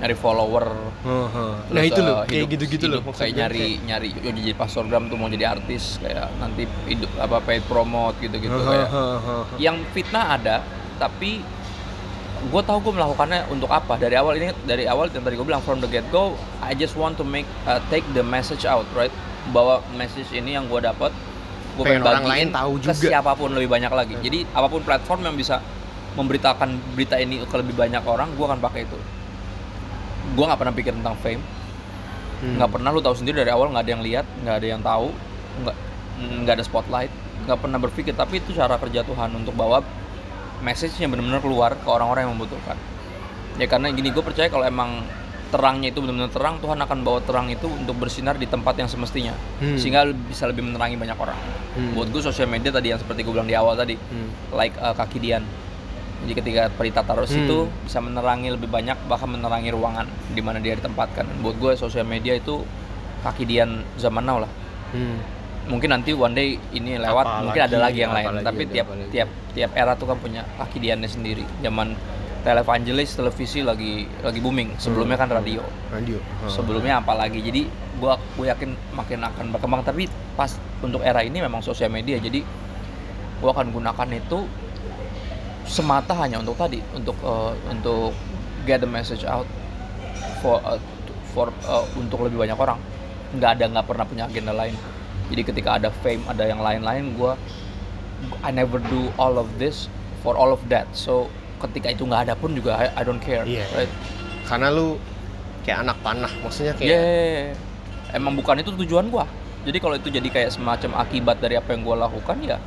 nyari follower. Uh-huh. Nah itu loh, uh, kayak hidup, gitu-gitu loh. Kayak nyari kayak. nyari yo jadi pasorgram tuh mau jadi artis kayak nanti hidup apa paid promote gitu-gitu uh-huh. kayak. Uh-huh. Yang fitnah ada, tapi gue tahu gue melakukannya untuk apa. Dari awal ini dari awal yang tadi gue bilang from the get go, I just want to make uh, take the message out, right? Bahwa message ini yang gue dapat, gue pengen orang lain tahu juga. Ke siapapun lebih banyak lagi. Uh-huh. Jadi apapun platform yang bisa memberitakan berita ini ke lebih banyak orang, gue akan pakai itu. Gue nggak pernah pikir tentang fame, nggak hmm. pernah, lu tahu sendiri dari awal nggak ada yang lihat, nggak ada yang tahu, nggak nggak ada spotlight, nggak pernah berpikir. Tapi itu cara kerja Tuhan untuk bawa message-nya benar-benar keluar ke orang-orang yang membutuhkan. Ya karena gini, gue percaya kalau emang terangnya itu benar-benar terang, Tuhan akan bawa terang itu untuk bersinar di tempat yang semestinya, hmm. sehingga bisa lebih menerangi banyak orang. Hmm. Buat gue sosial media tadi yang seperti gue bilang di awal tadi, hmm. like uh, kaki Dian. Jadi ketika Perita Taros hmm. itu bisa menerangi lebih banyak, bahkan menerangi ruangan di mana dia ditempatkan. Buat gue sosial media itu kaki Dian zaman now lah. Hmm. Mungkin nanti one day ini lewat, apa mungkin lagi, ada lagi yang lain. Lagi, tapi tiap lagi. tiap tiap era tuh kan punya kaki Diannya sendiri. Zaman televangelis, televisi lagi lagi booming. Sebelumnya kan radio. Radio. Hmm. Sebelumnya apa lagi. Jadi gue gue yakin makin akan berkembang. Tapi pas untuk era ini memang sosial media. Jadi gue akan gunakan itu semata hanya untuk tadi untuk uh, untuk get the message out for uh, for uh, untuk lebih banyak orang. Nggak ada nggak pernah punya agenda lain. Jadi ketika ada fame, ada yang lain-lain, gue I never do all of this for all of that. So ketika itu nggak ada pun juga I, I don't care. Yeah. Right? Karena lu kayak anak panah, maksudnya kayak. Yeah. Emang bukan itu tujuan gue. Jadi kalau itu jadi kayak semacam akibat dari apa yang gue lakukan ya.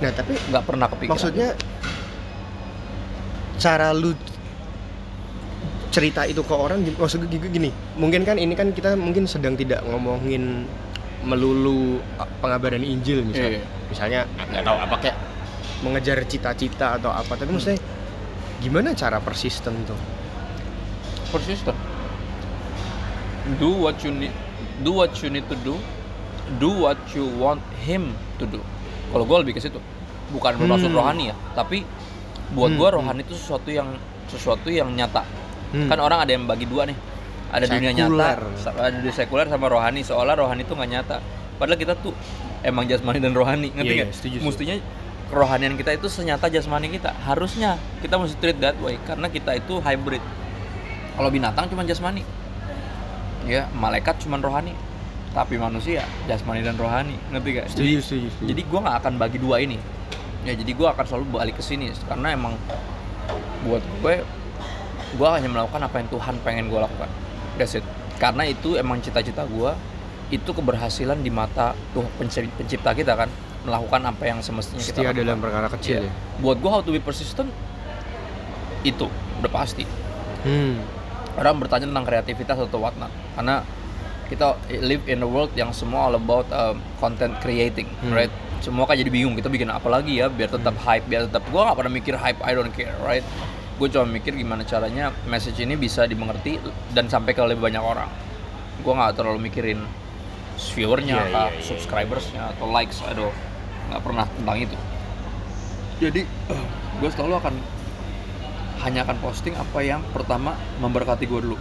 Nah tapi nggak pernah kepikiran. Maksudnya cara lu cerita itu ke orang, maksud gue gini, mungkin kan ini kan kita mungkin sedang tidak ngomongin melulu pengabaran Injil misalnya, iya, iya. misalnya nggak tahu apa kayak mengejar cita-cita atau apa, tapi hmm. maksudnya gimana cara persisten tuh? Persisten. Do what you need, do what you need to do, do what you want him to do. Kalau gue lebih ke situ, bukan bermaksud hmm. rohani ya, tapi buat hmm. gue rohani itu sesuatu yang sesuatu yang nyata. Hmm. Kan orang ada yang bagi dua nih. Ada sekular. Dunia nyata, ada dunia sekuler sama rohani. Seolah rohani itu nggak nyata. Padahal kita tuh emang jasmani dan rohani, ngerti nggak? Yeah, yeah, mestinya kerohanian kita itu senyata jasmani kita. Harusnya kita mesti treat that way karena kita itu hybrid. Kalau binatang cuma jasmani, ya malaikat cuma rohani. Tapi manusia jasmani dan rohani, ngerti nggak? Setuju, setuju. Jadi gue nggak akan bagi dua ini. Ya jadi gue akan selalu balik ke sini karena emang buat gue, gue hanya melakukan apa yang Tuhan pengen gue lakukan. Karena itu emang cita-cita gue. Itu keberhasilan di mata tuh pencipta kita kan, melakukan apa yang semestinya kita lakukan. Setia dalam perkara kecil ya. Buat gue how to be persistent itu udah pasti. hmm. Orang bertanya tentang kreativitas atau whatnot karena kita live in a world yang semua all about um, content creating, hmm. right? Semua kan jadi bingung kita bikin apa lagi ya biar tetap hmm. hype, biar tetap. Gue gak pernah mikir hype, I don't care, right? Gue cuma mikir gimana caranya message ini bisa dimengerti dan sampai ke lebih banyak orang. Gue nggak terlalu mikirin viewernya, yeah, atau yeah, yeah, subscribersnya, atau likes, aduh, nggak pernah tentang itu. Jadi gue selalu akan hanya akan posting apa yang pertama memberkati gue dulu.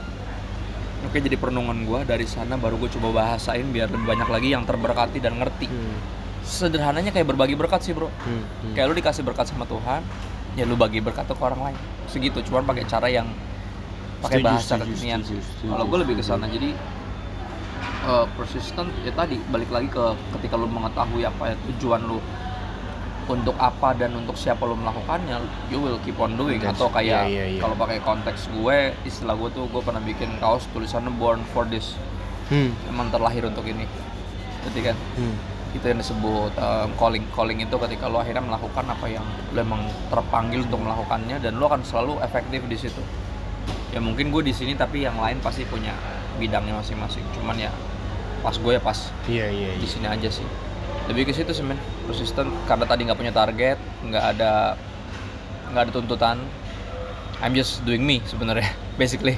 Oke, jadi perenungan gue dari sana baru gue coba bahasain biar lebih banyak lagi yang terberkati dan ngerti. Hmm. Sederhananya kayak berbagi berkat sih bro. Hmm, hmm. Kayak lu dikasih berkat sama Tuhan, ya lu bagi berkat ke orang lain. Segitu, cuma pakai cara yang pakai bahasa kekinian. Kalau gue lebih ke sana. Jadi uh, persistent ya tadi balik lagi ke ketika lu mengetahui apa ya, tujuan lu untuk apa dan untuk siapa lu melakukannya, you will keep on doing. That's, atau kayak yeah, yeah, yeah. kalau pakai konteks gue, istilah gue tuh gue pernah bikin kaos tulisannya born for this. Hmm. Emang terlahir untuk ini. Jadi kan hmm. itu yang disebut um, calling. Calling itu ketika lo akhirnya melakukan apa yang lo emang terpanggil untuk melakukannya dan lo akan selalu efektif di situ. Ya mungkin gue di sini tapi yang lain pasti punya bidangnya masing-masing. Cuman ya pas gue ya pas yeah, yeah, yeah. di sini aja sih. Lebih ke situ sih men, persisten karena tadi nggak punya target, nggak ada nggak ada tuntutan. I'm just doing me sebenarnya, basically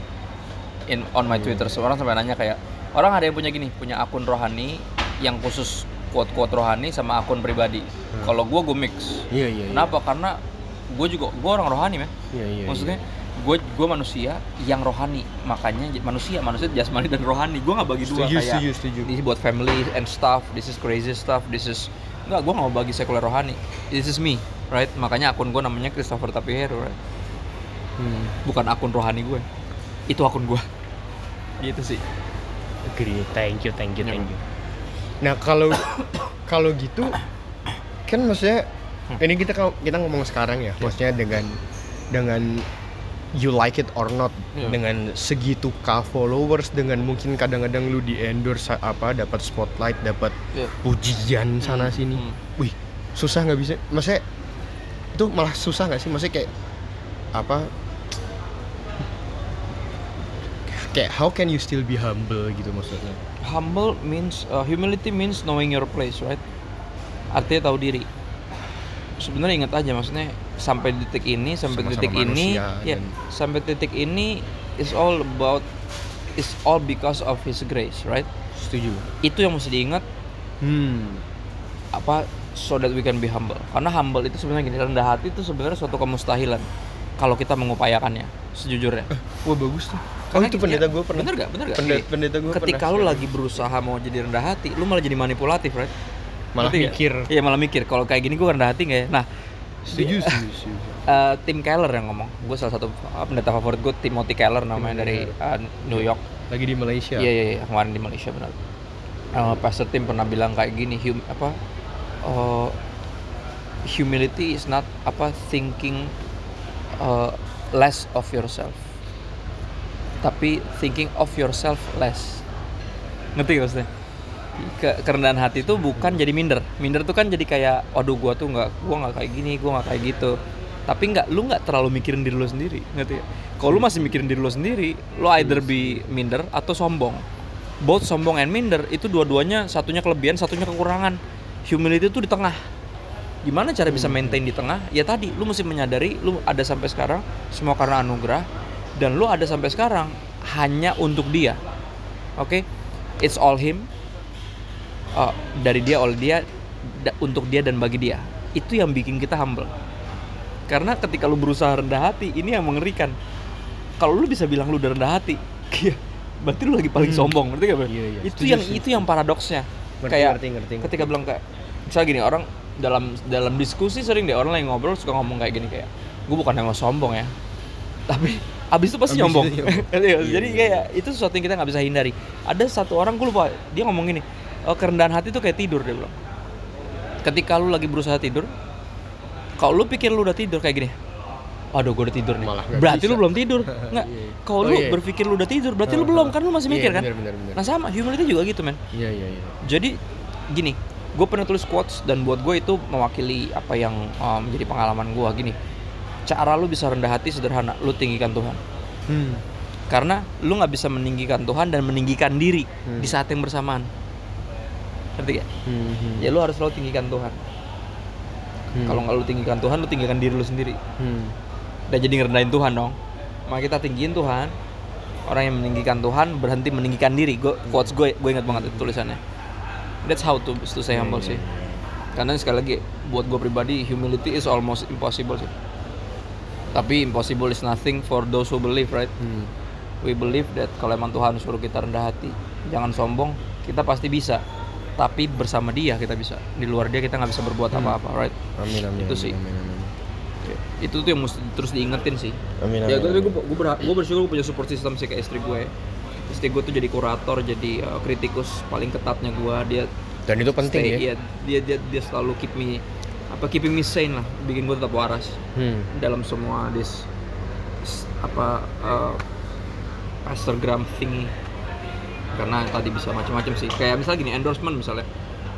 in on my yeah. Twitter. Seorang sampai nanya kayak orang ada yang punya gini, punya akun rohani yang khusus quote-quote rohani sama akun pribadi. Hmm. Kalau gue, gue mix. Iya, yeah, iya. Yeah, Kenapa? Yeah. Karena gue juga, gue orang rohani, men. Iya, yeah, iya. Yeah, Maksudnya, gue yeah. gue manusia yang rohani. Makanya manusia, manusia jasmani dan rohani. Gue nggak bagi dua kayak. Setuju, setuju. Ini buat family and stuff. This is crazy stuff. This is nggak, gue nggak bagi sekuler rohani. This is me, right? Makanya akun gue namanya Christopher Tapiheru, right? Hmm. Bukan akun rohani gue. Itu akun gue. Gitu sih. Agree. Thank you, thank you, thank you. Nah kalau kalau gitu kan maksudnya ini kita kita ngomong sekarang ya, yeah. maksudnya dengan dengan you like it or not, yeah. dengan segitu ka followers, dengan mungkin kadang-kadang lu di endorse apa, dapat spotlight, dapat yeah. pujian sana mm-hmm. sini, wih susah nggak bisa, maksudnya itu malah susah nggak sih, maksudnya kayak apa? Kayak how can you still be humble gitu maksudnya? Humble means uh, humility means knowing your place, right? Artinya tahu diri. Sebenarnya ingat aja maksudnya sampai detik ini, sampai sama-sama detik ini, ya, dan... sampai detik ini is all about is all because of His grace, right? Setuju. Itu yang mesti diingat. Hmm. Apa so that we can be humble. Karena humble itu sebenarnya gini, rendah hati itu sebenarnya suatu kemustahilan kalau kita mengupayakannya sejujurnya. Eh, wah bagus tuh. Karena oh, itu pendeta gue pernah. Bener gak? Bener gak? Pendeta, pendeta gue pernah. Ketika lu lagi berusaha mau jadi rendah hati, lu malah jadi manipulatif, right? Malah Berarti mikir. Iya, malah mikir. Kalau kayak gini gue rendah hati nggak ya? Nah, setuju sih. Uh, Tim Keller yang ngomong. Gue salah satu uh, pendeta favorit gue, Timothy Keller namanya, dari uh, New York. Lagi di Malaysia. Iya, iya, iya. Kemarin di Malaysia benar. Uh, Pastor Tim pernah bilang kayak gini, hum apa? Uh, humility is not apa thinking uh, less of yourself. Tapi thinking of yourself less. Ngerti gak maksudnya? Ke, kerendahan hati itu bukan jadi minder. Minder tuh kan jadi kayak, aduh gue tuh nggak, gue nggak kayak gini, gue nggak kayak gitu. Tapi nggak, lu nggak terlalu mikirin diri lu sendiri, ngerti ya? Kalau lu masih mikirin diri lu sendiri, lu either be minder atau sombong. Both sombong and minder itu dua-duanya, satunya kelebihan, satunya kekurangan. Humility itu di tengah. Gimana cara bisa maintain di tengah? Ya tadi, lu mesti menyadari lu ada sampai sekarang semua karena anugerah, dan lu ada sampai sekarang hanya untuk dia. Oke, okay? It's all him. Oh, dari dia, oleh dia, da- untuk dia dan bagi dia. Itu yang bikin kita humble. Karena ketika lu berusaha rendah hati, ini yang mengerikan. Kalau lu bisa bilang lu udah rendah hati, berarti lu lagi paling sombong, berarti gak? Iya, iya. Itu setuju, yang setuju. Itu yang paradoksnya. Berarti, kayak ngerti, ngerti, ngerti. Ketika bilang kayak, misalnya gini, orang dalam dalam diskusi sering deh, orang lagi ngobrol suka ngomong kayak gini kayak, gue bukan yang mau sombong ya, tapi abis itu pasti abis nyombong. Itu nyombong. Jadi kayak itu sesuatu yang kita nggak bisa hindari. Ada satu orang gue lupa, dia ngomong gini. Oh, kerendahan hati itu kayak tidur, dia bilang. Ketika lu lagi berusaha tidur, kalau lu pikir lu udah tidur kayak gini, aduh gue udah tidur nih, berarti bisa. Lu belum tidur. Nggak, kalau oh, lu iya. berpikir lu udah tidur, berarti oh, lu belum, kan lu masih mikir, iya, kan? Bener, bener, bener. Nah sama, humility juga gitu, men. Iya, iya, iya. Jadi gini, gue pernah tulis quotes dan buat gue itu mewakili apa yang um, menjadi pengalaman gue gini. Cara lu bisa rendah hati sederhana, lu tinggikan Tuhan. Hmm. Karena lu nggak bisa meninggikan Tuhan dan meninggikan diri hmm. di saat yang bersamaan. Ngerti gak? Hmm. Ya lu harus selalu tinggikan Tuhan. hmm. Kalau gak lu tinggikan Tuhan, lu tinggikan diri lu sendiri. hmm. Dan jadi ngerendahin Tuhan dong. Maka kita tinggiin Tuhan. Orang yang meninggikan Tuhan berhenti meninggikan diri. Gu- quotes gue, gue ingat banget itu tulisannya. That's how to, to say humble sih. Karena sekali lagi, buat gue pribadi, humility is almost impossible sih. Tapi impossible is nothing for those who believe, right? hmm. We believe that kalau emang Tuhan suruh kita rendah hati, jangan sombong, kita pasti bisa. Tapi bersama dia kita bisa, di luar dia kita nggak bisa berbuat apa-apa, right? Amin, amin, itu sih, amin, amin, amin. Itu tuh yang mesti terus diingetin sih. Amin, amin, ya gue gue gue, berha- gue bersyukur gue punya support system sih, kayak istri gue. Istri gue tuh jadi kurator, jadi uh, kritikus paling ketatnya gue. Dia dan itu penting stay, ya. Dia, dia dia dia selalu keep me apa keeping me sane lah, bikin gue tetap waras hmm. dalam semua this, this apa uh, Instagram thingy. Karena tadi bisa macam-macam sih, kayak misal gini, endorsement misalnya.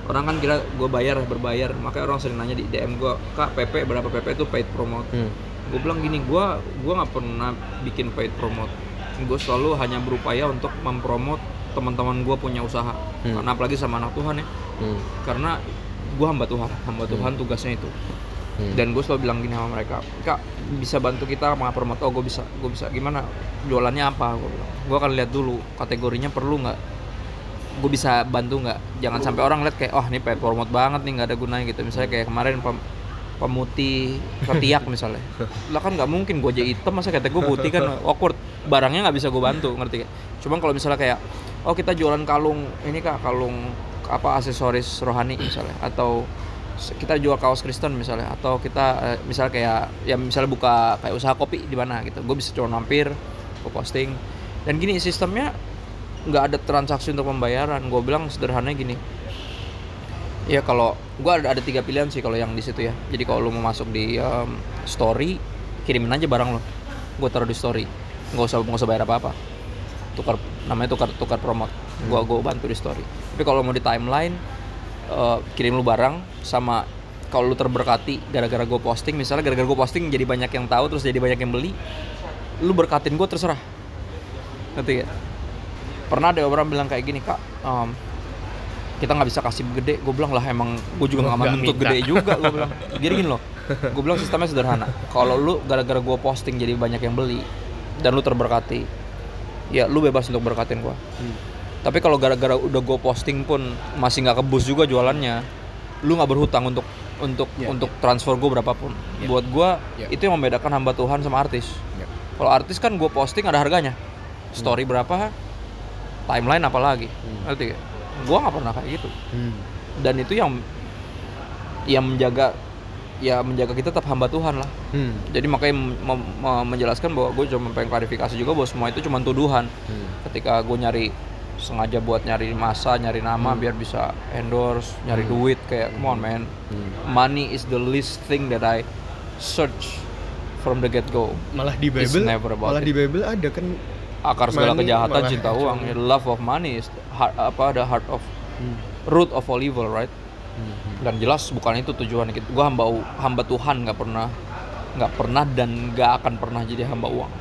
Orang kan kira gue bayar, berbayar, makanya orang sering nanya di D M gue, kak P P, berapa P P itu paid promote? hmm. Gue bilang gini, gue gue gak pernah bikin paid promote. Gue selalu hanya berupaya untuk mempromote teman-teman gue punya usaha. hmm. Karena apalagi sama anak Tuhan ya. hmm. Karena gue hamba Tuhan, hamba Tuhan hmm. tugasnya itu. hmm. Dan gue selalu bilang gini sama mereka, kak bisa bantu kita mengapromote? Oh gue bisa, gue bisa. Gimana? Jualannya apa? Gue bilang, gue akan lihat dulu kategorinya perlu nggak, gue bisa bantu nggak. Jangan sampai orang lihat kayak, oh ini paid promote banget nih, nggak ada gunanya gitu. Misalnya kayak kemarin pem- pemutih ketiak misalnya, lah kan nggak mungkin gue aja hitam masa kata gue putih, kan awkward, barangnya nggak bisa gue bantu, ngerti kan? Cuman kalau misalnya kayak, oh kita jualan kalung ini kak, kalung apa aksesoris rohani misalnya, atau kita jual kaos Kristen misalnya, atau kita misalnya kayak ya misalnya buka kayak usaha kopi di mana gitu, gue bisa cuma mampir, gue posting. Dan gini sistemnya, nggak ada transaksi untuk pembayaran. Gue bilang sederhananya gini ya, kalau gue ada, ada tiga pilihan sih kalau yang di situ ya. Jadi kalau lo mau masuk di um, story, kirimin aja barang lo, gue taruh di story, nggak usah nggak usah bayar apa apa, tukar namanya tukar tukar promote, gue gue bantu di story. Tapi kalau mau di timeline, uh, kirim lu barang, sama kalau lu terberkati gara-gara gue posting misalnya, gara-gara gue posting jadi banyak yang tahu, terus jadi banyak yang beli, lu berkatin gue, terserah, ngerti ya? Pernah ada orang bilang kayak gini, kak um, kita nggak bisa kasih gede. Gue bilang, lah emang gue juga nggak menuntut gede juga, gue bilang. Jadi gini loh, gue bilang sistemnya sederhana, kalau lu gara-gara gue posting jadi banyak yang beli dan lu terberkati, ya lu bebas untuk berkatin gue. hmm. Tapi kalau gara-gara udah gue posting pun masih nggak kebus juga jualannya, lu nggak berhutang untuk untuk yeah, untuk yeah. transfer gue berapapun. Yeah. Buat gue yeah. itu yang membedakan hamba Tuhan sama artis. Yeah. Kalau artis kan gue posting ada harganya, story hmm. berapa, timeline apalagi, ngerti? Hmm. Gue nggak pernah kayak gitu. Hmm. Dan itu yang yang menjaga ya menjaga kita tetap hamba Tuhan lah. Hmm. Jadi makanya mem- mem- menjelaskan bahwa gue cuma pengen klarifikasi juga bahwa semua itu cuma tuduhan. Hmm. Ketika gue nyari sengaja buat nyari masa, nyari nama hmm. biar bisa endorse, nyari hmm. duit, kayak come on man, hmm. money is the least thing that I search from the get go. Malah di Bible, malah it. di Bible ada kan akar segala money, kejahatan cinta uang. The love of money is heart, apa the heart of hmm. root of all evil, right? Hmm. Dan jelas bukan itu tujuan kita. Gue hamba hamba Tuhan, nggak pernah nggak pernah dan nggak akan pernah jadi hamba uang.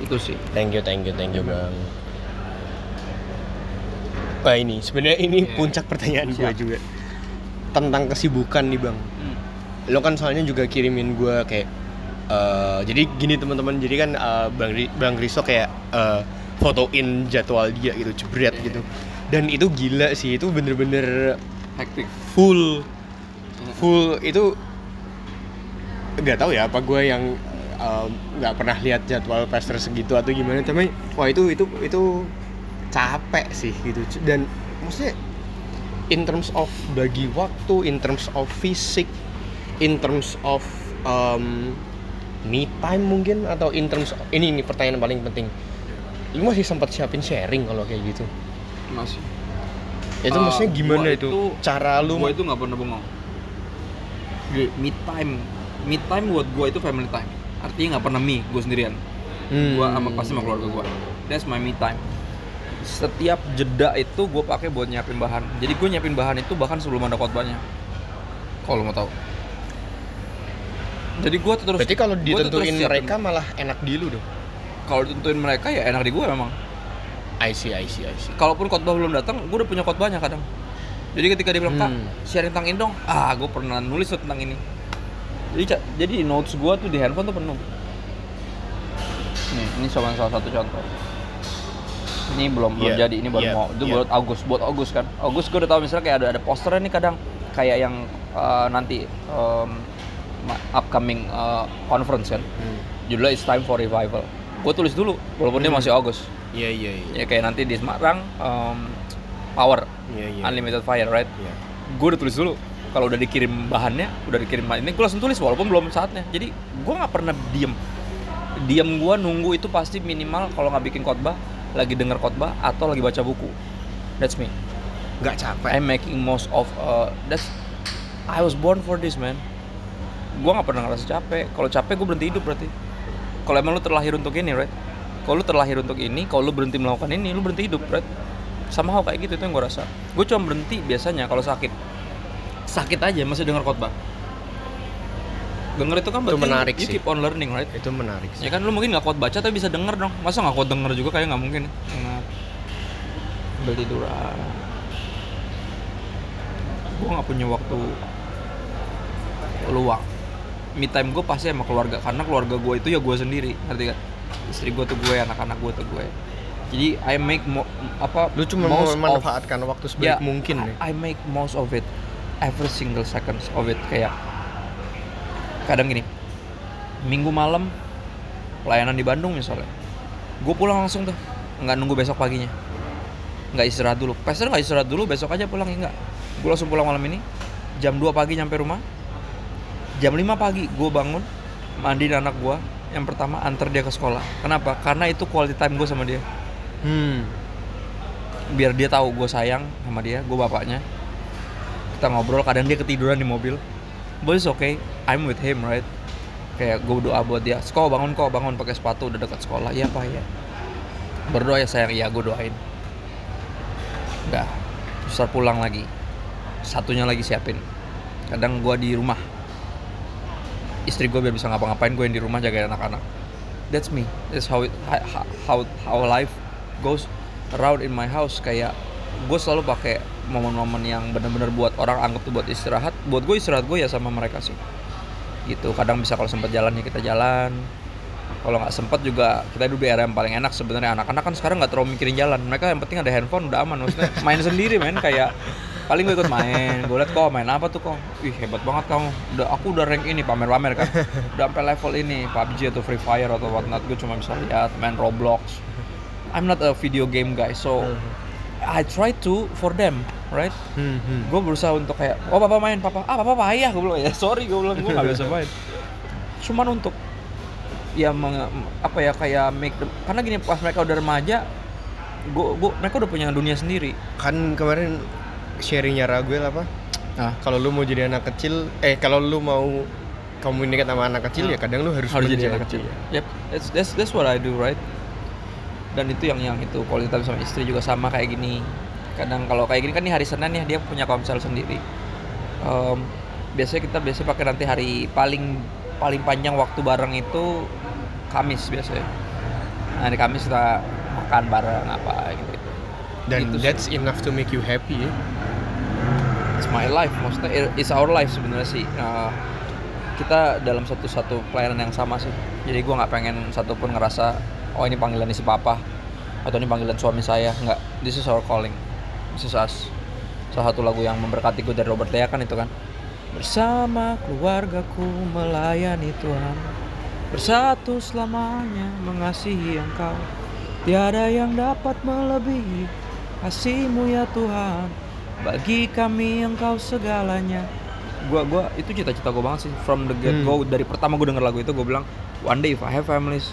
Itu sih. Thank you, thank you, thank you bang. Nah ini sebenarnya ini yeah. puncak pertanyaan gue juga tentang kesibukan nih bang. Hmm. Lo kan soalnya juga kirimin gue kayak. Uh, jadi gini teman-teman, jadi kan uh, Bang Bang Riso kayak uh, fotoin jadwal dia gitu, jebret yeah. gitu. Dan itu gila sih, itu bener-bener hektik, full, full itu nggak tahu ya apa gue yang nggak uh, pernah lihat jadwal pester segitu atau gimana. Tapi wah itu itu itu capek sih gitu. Dan maksudnya in terms of bagi waktu, in terms of fisik, in terms of um, me time mungkin, atau in terms of, ini ini pertanyaan paling penting, lu masih sempat siapin sharing kalau kayak gitu? Masih. Itu uh, maksudnya gimana itu, itu cara lu? Gua itu nggak pernah bengong. Me time, me time buat gua itu family time. Artinya nggak pernah me, gua sendirian. Hmm. Gua sama pasti sama keluarga gua. That's my me time. Setiap jeda itu gua pakai buat nyiapin bahan. Jadi gua nyiapin bahan itu bahkan sebelum ada khotbahnya. Kalau mau tahu. Jadi gue terus. Berarti kalau ditentuin mereka malah enak di lu dong. Kalau ditentuin mereka ya enak di gue memang. I see, I see, I see. Kalaupun khotbah belum datang, gue udah punya khotbahnya kadang. Jadi ketika dia bilang, "Kak, sharing tentang ini dong." Ah, gue pernah nulis tentang ini. Jadi jadi notes gue tuh di handphone tuh penuh. Nih, ini salah satu contoh. Ini belum belum yeah. jadi, ini baru yeah. mau. Itu yeah. buat Agus, buat Agus kan. Agus gue udah tahu misalnya kayak ada ada posternya nih kadang kayak yang uh, nanti um, upcoming uh, conference kan. Hmm. Judulnya It's Time for Revival. Gue tulis dulu walaupun hmm. dia masih August. Iya yeah, iya yeah, iya. Yeah. Ya kayak nanti di Semarang um, Power. Yeah, yeah. Unlimited Fire, right? Yeah. Gue udah tulis dulu. Kalau udah dikirim bahannya, udah dikirim ini gue langsung tulis walaupun belum saatnya. Jadi gue enggak pernah diem. Diem gue nunggu itu pasti minimal kalau enggak bikin khotbah, lagi denger khotbah atau lagi baca buku. That's me. Enggak capek. I'm making most of uh, that's I was born for this, man. Gue gak pernah ngerasa capek. Kalau capek gue berhenti hidup berarti. Kalau emang lu terlahir untuk ini, right? Kalau lu terlahir untuk ini, kalau lu berhenti melakukan ini, lu berhenti hidup, right? Sama hal kayak gitu, itu yang gue rasa. Gue cuma berhenti biasanya kalau sakit. Sakit aja masih denger khotbah. Denger itu kan berarti itu menarik you sih. Keep on learning, right? Itu menarik sih. Ya kan lu mungkin gak kuat baca tapi bisa denger dong. Masa gak kuat denger juga kayak gak mungkin. Ingat bertiduran. Gue gak punya waktu luang. Me time gue pasti sama keluarga, karena keluarga gue itu ya gue sendiri, ngerti gak? Istri gue tuh gue, anak-anak gue tuh gue. Jadi I make mo, apa? Lu cuma mau memanfaatkan of, waktu sebaik yeah, mungkin nih. I make most of it, every single seconds of it. Kayak kadang gini, minggu malam pelayanan di Bandung misalnya, gue pulang langsung tuh, nggak nunggu besok paginya, nggak istirahat dulu. Pastor nggak istirahat dulu, besok aja pulang ya nggak? Gue langsung pulang malam ini, jam dua pagi nyampe rumah. Jam lima pagi gue bangun, mandiin anak gue. Yang pertama antar dia ke sekolah. Kenapa? Karena itu quality time gue sama dia. Hmm. Biar dia tahu gue sayang sama dia, gue bapaknya. Kita ngobrol, kadang dia ketiduran di mobil. But it's okay, I'm with him, right? Kayak gue berdoa buat dia. Kok bangun kok bangun pakai sepatu udah dekat sekolah. Iya pak ya. Berdoa ya sayang, iya gue doain. Udah. Besar pulang lagi. Satunya lagi siapin. Kadang gue di rumah. Istri gue biar bisa ngapa-ngapain, gue yang di rumah jagain anak-anak. That's me. That's how it, how how life goes around in my house. Kayak gue selalu pakai momen-momen yang benar-benar buat orang anggap tuh buat istirahat. Buat gue istirahat gue ya sama mereka sih. Gitu. Kadang bisa kalau sempat jalan ya kita jalan. Kalau nggak sempat juga kita duduk di area yang paling enak sebenarnya. Anak-anak kan sekarang nggak terlalu mikirin jalan. Mereka yang penting ada handphone udah aman. Maksudnya main sendiri men kayak. Paling gue ikut main, gue liat kok main apa tuh kok. Ih hebat banget kamu, udah, aku udah rank ini, pamer-pamer kan. Udah sampai level ini, P U B G atau Free Fire atau whatnot. Gue cuma bisa lihat main Roblox. I'm not a video game guy, so I try to for them, right? Mm-hmm. Gue berusaha untuk kayak, oh papa main, papa, ah papa payah. Gue bilang, ya sorry gue bilang, gue gak bisa main. Cuman untuk, ya menge, apa ya, kayak make them, karena gini pas mereka udah remaja, gua, gua, mereka udah punya dunia sendiri. Kan kemarin sharingnya Raguel apa? Nah, kalau lu mau jadi anak kecil, eh kalau lu mau komunikat sama anak kecil nah, ya kadang lu harus, harus jadi anak kecil. Yep, that's, that's that's what I do, right? Dan itu yang yang itu quality time sama istri juga sama kayak gini. kadang kalau kayak gini kan, ini hari Senin ya, dia punya komsel sendiri. Um, biasanya kita biasanya pakai nanti hari paling paling panjang waktu bareng itu Kamis biasanya. Nah, hari Kamis kita makan bareng apa gitu. Dan gitu, that's sih enough to make you happy. Ya? It's my life, maksudnya it's our life sebenarnya sih. Uh, kita dalam satu-satu pelayanan yang sama sih. Jadi gue nggak pengen satupun ngerasa oh ini panggilan si papa atau ini panggilan suami saya. Nggak, this is our calling, this is us. Salah satu lagu yang memberkati gue dari Robert Lea kan itu kan, bersama keluargaku melayani Tuhan, bersatu selamanya mengasihi Engkau, tiada yang dapat melebihi kasih-Mu ya Tuhan, bagi kami Engkau segalanya. Gua, gua itu cita-cita gue banget sih from the get go. Hmm. Dari pertama gue denger lagu itu gue bilang, one day if I have families,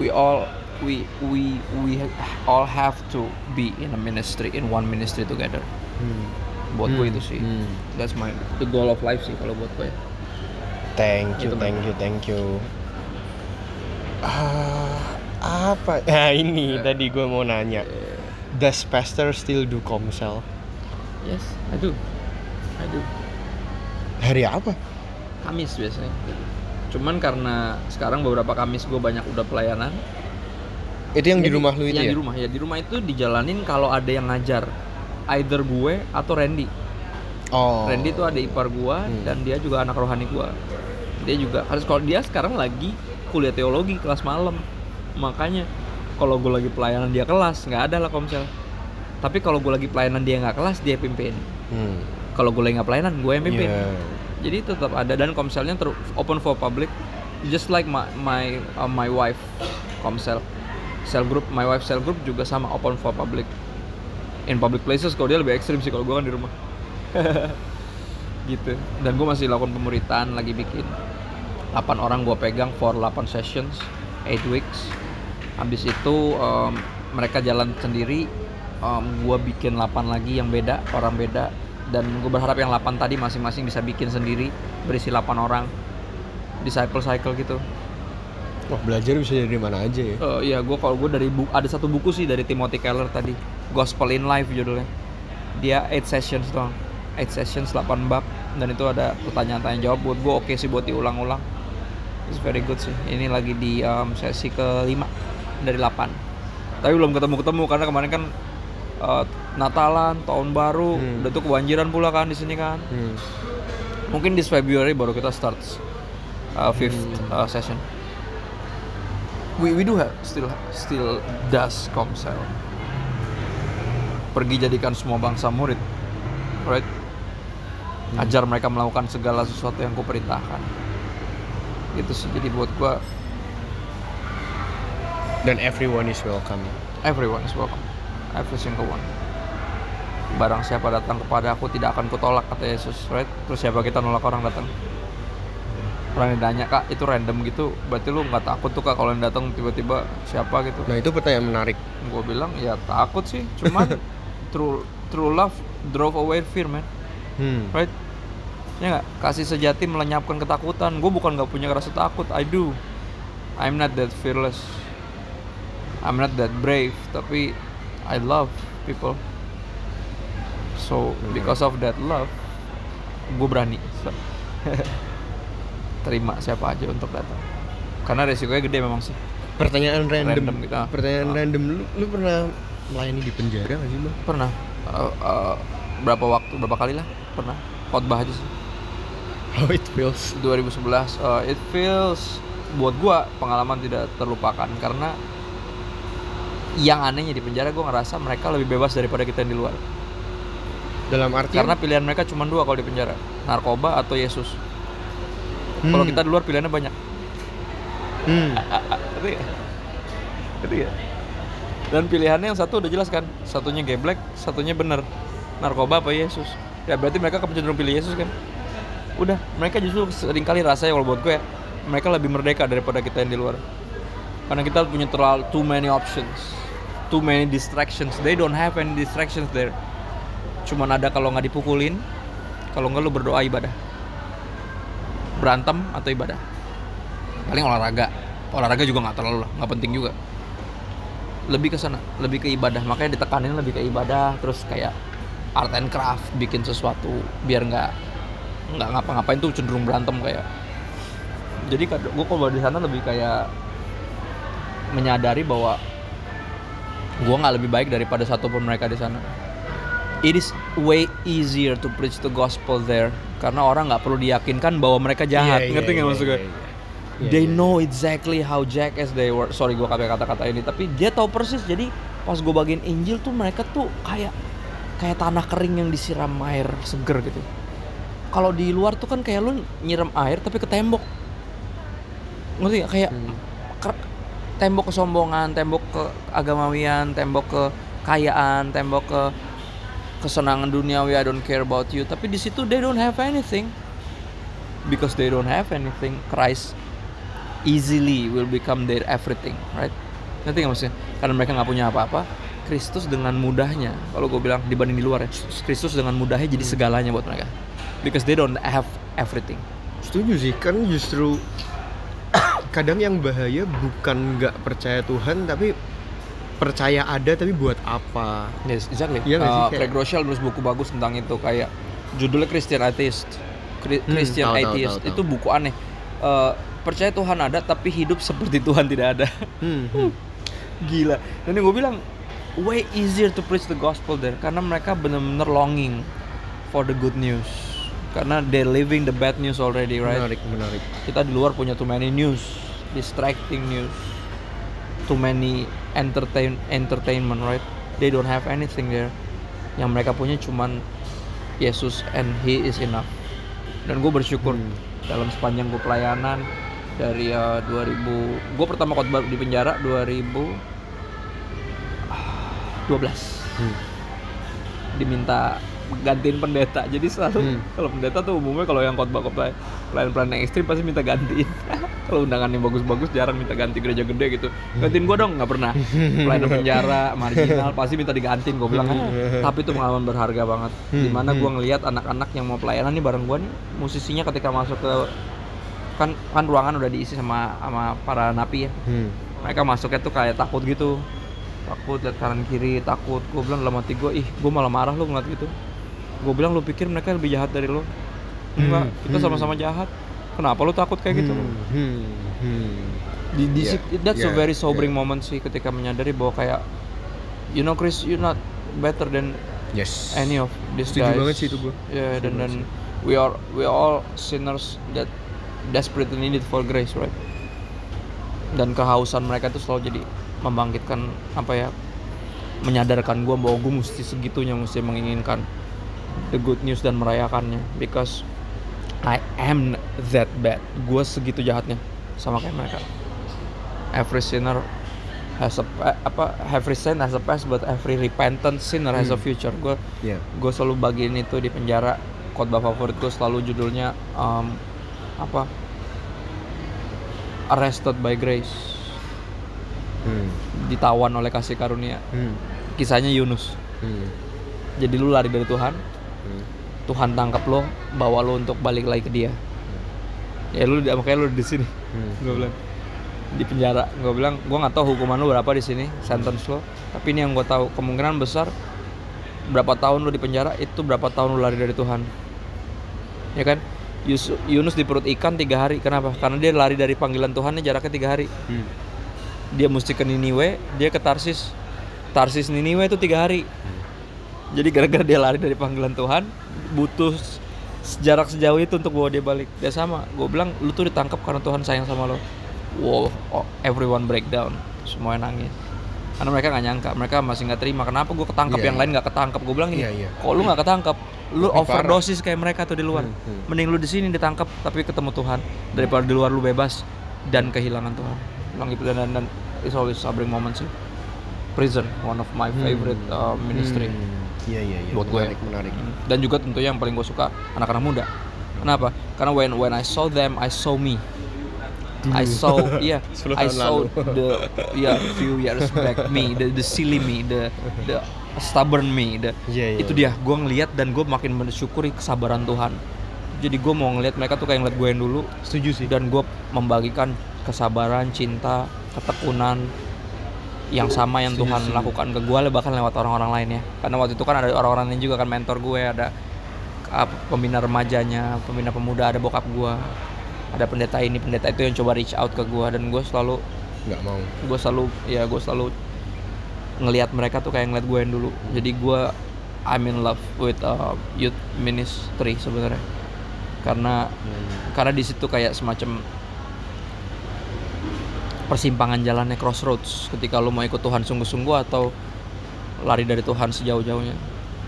we all we we we all have to be in a ministry, in one ministry together. Hmm. Buat hmm. gue itu sih, hmm. that's my the goal of life sih kalau buat gue. Thank you, gitu, thank man. you, thank you. Uh, apa? Nah ini yeah. tadi gue mau nanya, yeah. does pastor still do komsel? Yes, I do, I do. Hari apa? Kamis biasanya. Cuman karena sekarang beberapa Kamis gue banyak udah pelayanan. Itu yang jadi, di rumah lu itu yang ya? Di rumah ya, di rumah itu dijalanin kalau ada yang ngajar, either gue atau Randy. Oh. Randy itu ada ipar gue hmm. dan dia juga anak rohani gue. Dia juga harus, kalau dia sekarang lagi kuliah teologi kelas malam. Makanya kalau gue lagi pelayanan dia kelas, nggak ada lah komsel. Tapi kalau gue lagi pelayanan dia nggak kelas, dia pimpin. Hmm. Kalau gue lagi nggak pelayanan, gue yang pimpin. Yeah. Jadi tetap ada, dan komselnya ter- open for public, just like my my uh, my wife komsel cell group, my wife cell group juga sama open for public, in public places. Kalau dia lebih ekstrim sih, kalau gue kan di rumah. Gitu. Dan gue masih lakukan pemuritaan, lagi bikin delapan orang gue pegang for delapan sessions, eight weeks. Habis itu um, mereka jalan sendiri. Um, gue bikin delapan lagi yang beda, orang beda. Dan gue berharap yang delapan tadi masing-masing bisa bikin sendiri, berisi delapan orang, disciple-cycle gitu. Wah, belajar bisa dari mana aja ya? Uh, iya, gue kalau gue dari bu- ada satu buku sih dari Timothy Keller tadi, Gospel in Life judulnya. Dia eight sessions dong, eight sessions delapan bab, dan itu ada pertanyaan-tanya jawab. Buat gue oke sih buat diulang-ulang. It's very good sih. Ini lagi di um, sesi kelima dari delapan. Tapi belum ketemu-ketemu karena kemarin kan uh, Natalan, tahun baru, hmm. udah tuh kebanjiran pula kan di sini kan. Hmm. Mungkin this February baru kita start uh, fifth hmm. uh, session. We we do have still still does komsel. Pergi jadikan semua bangsa murid, right? Hmm. Ajar mereka melakukan segala sesuatu yang kuperintahkan. Itu sih, jadi buat gua. Dan everyone is welcome. Everyone is welcome. Every single one. Barang siapa datang kepada aku tidak akan kutolak, kata Yesus, right? Terus siapa kita nolak orang datang? Orang yang nanya, kak itu random gitu, berarti lu nggak takut tuh kak kalau yang datang tiba-tiba siapa gitu? Nah itu pertanyaan menarik. Gue bilang ya takut sih, cuman true true love drove away fear man, hmm. right? Ya nggak, kasih sejati melenyapkan ketakutan. Gue bukan nggak punya rasa takut, I do. I'm not that fearless, I'm not that brave, tapi I love people. So because of that love, gue berani. Terima siapa aja untuk datang, karena resikonya gede memang sih. Pertanyaan random, random gitu. Pertanyaan nah. random, lu, lu pernah melayani di penjara nggak sih, bang? Pernah. Uh, uh, berapa waktu, berapa kali lah? Pernah. Khotbah aja sih. How it feels? dua ribu sebelas Uh, it feels buat gua pengalaman tidak terlupakan, karena yang anehnya di penjara gua ngerasa mereka lebih bebas daripada kita yang di luar. Dalam arti? Karena pilihan mereka cuma dua kalau di penjara, narkoba atau Yesus. Hmm. Kalau kita di luar pilihannya banyak. Hmm. Ngerti gak? Ngerti gak? Dan pilihannya yang satu udah jelas kan, satunya geblek, satunya bener, narkoba apa Yesus. Ya berarti mereka kecenderung pilih Yesus kan. Udah, mereka justru seringkali rasanya kalau buat gue ya, mereka lebih merdeka daripada kita yang di luar. Karena kita punya terlalu too many options, too many distractions. They don't have any distractions there. Cuman ada kalau gak dipukulin, kalau gak lu berdoa ibadah, berantem atau ibadah, paling olahraga. Olahraga juga nggak terlalu lah, nggak penting juga. lebih ke sana, lebih ke ibadah. Makanya ditekanin lebih ke ibadah, terus kayak art and craft, bikin sesuatu biar nggak nggak ngapa-ngapain tuh cenderung berantem kayak. Jadi gue kalau di sana lebih kayak menyadari bahwa gue nggak lebih baik daripada satupun mereka di sana. It is way easier to preach the gospel there karena orang nggak perlu diyakinkan bahwa mereka jahat, yeah, ngerti nggak yeah, maksud gue? Yeah, yeah. Yeah, they yeah. know exactly how jackass they were. Sorry gue kata-kata ini, tapi dia tahu persis. Jadi pas gue bagiin Injil tuh mereka tuh kayak kayak tanah kering yang disiram air seger gitu. Kalau di luar tuh kan kayak lu nyiram air tapi ke tembok, ngerti gak? Kayak hmm. ke- tembok kesombongan, tembok ke agamawian, tembok ke kayaan, tembok ke kesenangan duniawi. I don't care about you. Tapi di situ they don't have anything because they don't have anything. Christ easily will become their everything, right? Nanti nggak maksudnya? Karena mereka nggak punya apa-apa, Kristus dengan mudahnya, kalau gue bilang dibanding di luar ya, Kristus dengan mudahnya jadi segalanya buat mereka, because they don't have everything. Setuju sih, kan justru kadang yang bahaya bukan nggak percaya Tuhan, tapi percaya ada tapi buat apa? Yes, exactly. Ya, uh, Craig Rochelle nulis buku bagus tentang itu, kayak judulnya Christian Atheist. Kri- Christian hmm, Atheist itu buku aneh. Uh, percaya Tuhan ada tapi hidup seperti Tuhan tidak ada. hmm, hmm. Gila. Dan gue bilang way easier to preach the gospel there karena mereka benar-benar longing for the good news karena they living the bad news already, right? Menarik, menarik. Kita di luar punya too many news, distracting news, too many entertain entertainment, right? They don't have anything there. Yang mereka punya cuman Yesus and He is enough. Dan gue bersyukur hmm. dalam sepanjang gue pelayanan dari uh, dua ribu gue pertama khotbah di penjara dua ribu dua belas hmm. diminta gantiin pendeta. Jadi selalu hmm. kalau pendeta tuh umumnya kalau yang khotbah-khotbah pelayan-pelayan yang ekstrim pasti minta gantiin. Kalau undangan yang bagus-bagus jarang minta ganti gereja gede gitu. Gantiin gue dong, nggak pernah. Pelayan penjara marginal pasti minta digantiin. Gue bilang, tapi itu pengalaman berharga banget. Dimana gue ngelihat anak-anak yang mau pelayanan nih bareng gue nih, musisinya ketika masuk ke kan kan ruangan udah diisi sama sama para napi ya. Hmm. Mereka masuknya tuh kayak takut gitu, takut lihat kanan kiri, takut. Gue bilang dalam hati gue, ih gue malah marah lu ngeliat gitu. Gue bilang lu pikir mereka lebih jahat dari lu? Enggak, hmm. kita sama-sama jahat. Kenapa lu takut kayak gitu? Hmm. Hmm. Hmm. Di, di, yeah. That's yeah. a very sobering yeah. moment sih ketika menyadari bahwa kayak, you know Chris, you're not better than yes. any of these Setuju guys. Banget sih itu gue. Yeah, dan dan we are we are all sinners that desperately needed for grace, right? Dan kehausan mereka itu selalu jadi membangkitkan apa ya, menyadarkan gue bahwa gue mesti segitunya, mesti menginginkan the good news dan merayakannya because I am that bad. Gue segitu jahatnya sama kayak mereka. Every sinner has a apa? Every sin has a past, but every repentant sinner has a future. Gue yeah. gue selalu bagiin itu di penjara. Khotbah favorit gue selalu judulnya um, apa? Arrested by Grace. Hmm. Ditawan oleh kasih karunia. Hmm. Kisahnya Yunus. Hmm. Jadi lu lari dari Tuhan. Hmm. Tuhan tangkap lo, bawa lo untuk balik lagi ke Dia. Ya lu makanya lu di sini. Hmm. Gue bilang di penjara. Gue bilang gue nggak tahu hukuman lo berapa di sini, sentence lo. Tapi ini yang gue tahu kemungkinan besar berapa tahun lo di penjara itu berapa tahun lo lari dari Tuhan. Ya kan? Yunus di perut ikan tiga hari. Kenapa? Karena dia lari dari panggilan Tuhannya jaraknya tiga hari. Hmm. Dia mesti ke Niniwe, dia ke Tarsis. Tarsis Niniwe itu tiga hari. Hmm. Jadi gara-gara dia lari dari panggilan Tuhan, butuh jarak sejauh itu untuk bawa dia balik. Dia sama, gue bilang lu tuh ditangkap karena Tuhan sayang sama lo. Wow, oh, everyone breakdown, semuanya nangis. Karena mereka nggak nyangka, mereka masih nggak terima. Kenapa gue ketangkap, yeah, yang yeah. lain nggak ketangkap? Gue bilang ini, yeah, yeah. kok lu nggak ketangkap? Lu Tapi overdosis parah. Kayak mereka tuh di luar. Hmm, hmm. Mending lu di sini ditangkap tapi ketemu Tuhan daripada di luar lu bebas dan kehilangan Tuhan. Bilang gitu dan dan it's always sobering moment sih. Prison, one of my favorite hmm. uh, ministry. Hmm. Iya iya iya. Buat menarik, gue menarik. Dan juga tentunya yang paling gue suka anak-anak muda. Kenapa? Karena when when I saw them, I saw me. Duh. I saw yeah, I saw the yeah few years back me, the the silly me, the the stubborn me, the yeah, yeah, itu dia. Gue ngelihat dan gue makin mensyukuri kesabaran Tuhan. Jadi gue mau ngelihat mereka tuh kayak ngeliat gue yang dulu. Setuju sih. Dan gue membagikan kesabaran, cinta, ketekunan, yang sama yang Tuhan lakukan ke gue, bahkan lewat orang-orang lain ya. Karena waktu itu kan ada orang-orang lain juga kan, mentor gue, ada pembina remajanya, pembina pemuda, ada bokap gue, ada pendeta ini, pendeta itu yang coba reach out ke gue. Dan gue selalu nggak mau, gue selalu ya gue selalu ngelihat mereka tuh kayak ngeliat gue yang dulu. Jadi gue I'm in love with uh, youth ministry sebenarnya, karena hmm. karena di situ kayak semacam persimpangan jalannya, crossroads, ketika lo mau ikut Tuhan sungguh-sungguh atau lari dari Tuhan sejauh-jauhnya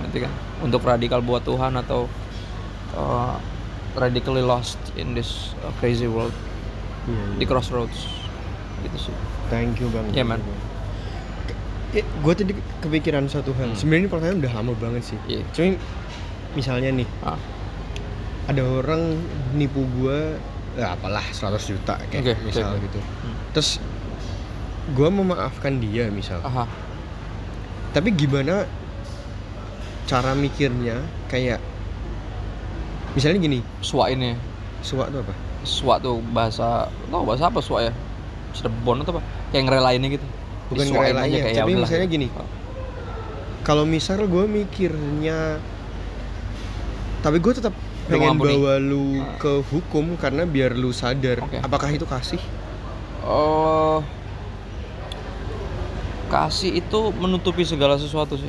nanti kan, untuk radikal buat Tuhan atau uh, radically lost in this uh, crazy world. Yeah, yeah. Di crossroads gitu sih. Thank you bang. Yeah, man. Eh, gue tadi kepikiran satu hal. Hmm. Sebenarnya ini pertanyaan udah lama banget sih. Yeah. Cuma misalnya nih, ah. ada orang nipu gue, ya apalah seratus juta kayak okay, misal okay. gitu. Hmm. Terus gue memaafkan dia misal. Aha. Tapi gimana cara mikirnya, kayak misalnya gini, suak ini. Suak itu apa? Suak tuh bahasa, tau bahasa apa suak ya? Cirebon atau apa? Kayak ngerelainnya gitu. Bukan ngerelainnya, kayak tapi misalnya lah. Gini, kalau misal gue mikirnya, tapi gue tetap pengen bawa lu ke hukum karena biar lu sadar. Okay. Apakah itu kasih? Oh, uh, kasih itu menutupi segala sesuatu sih.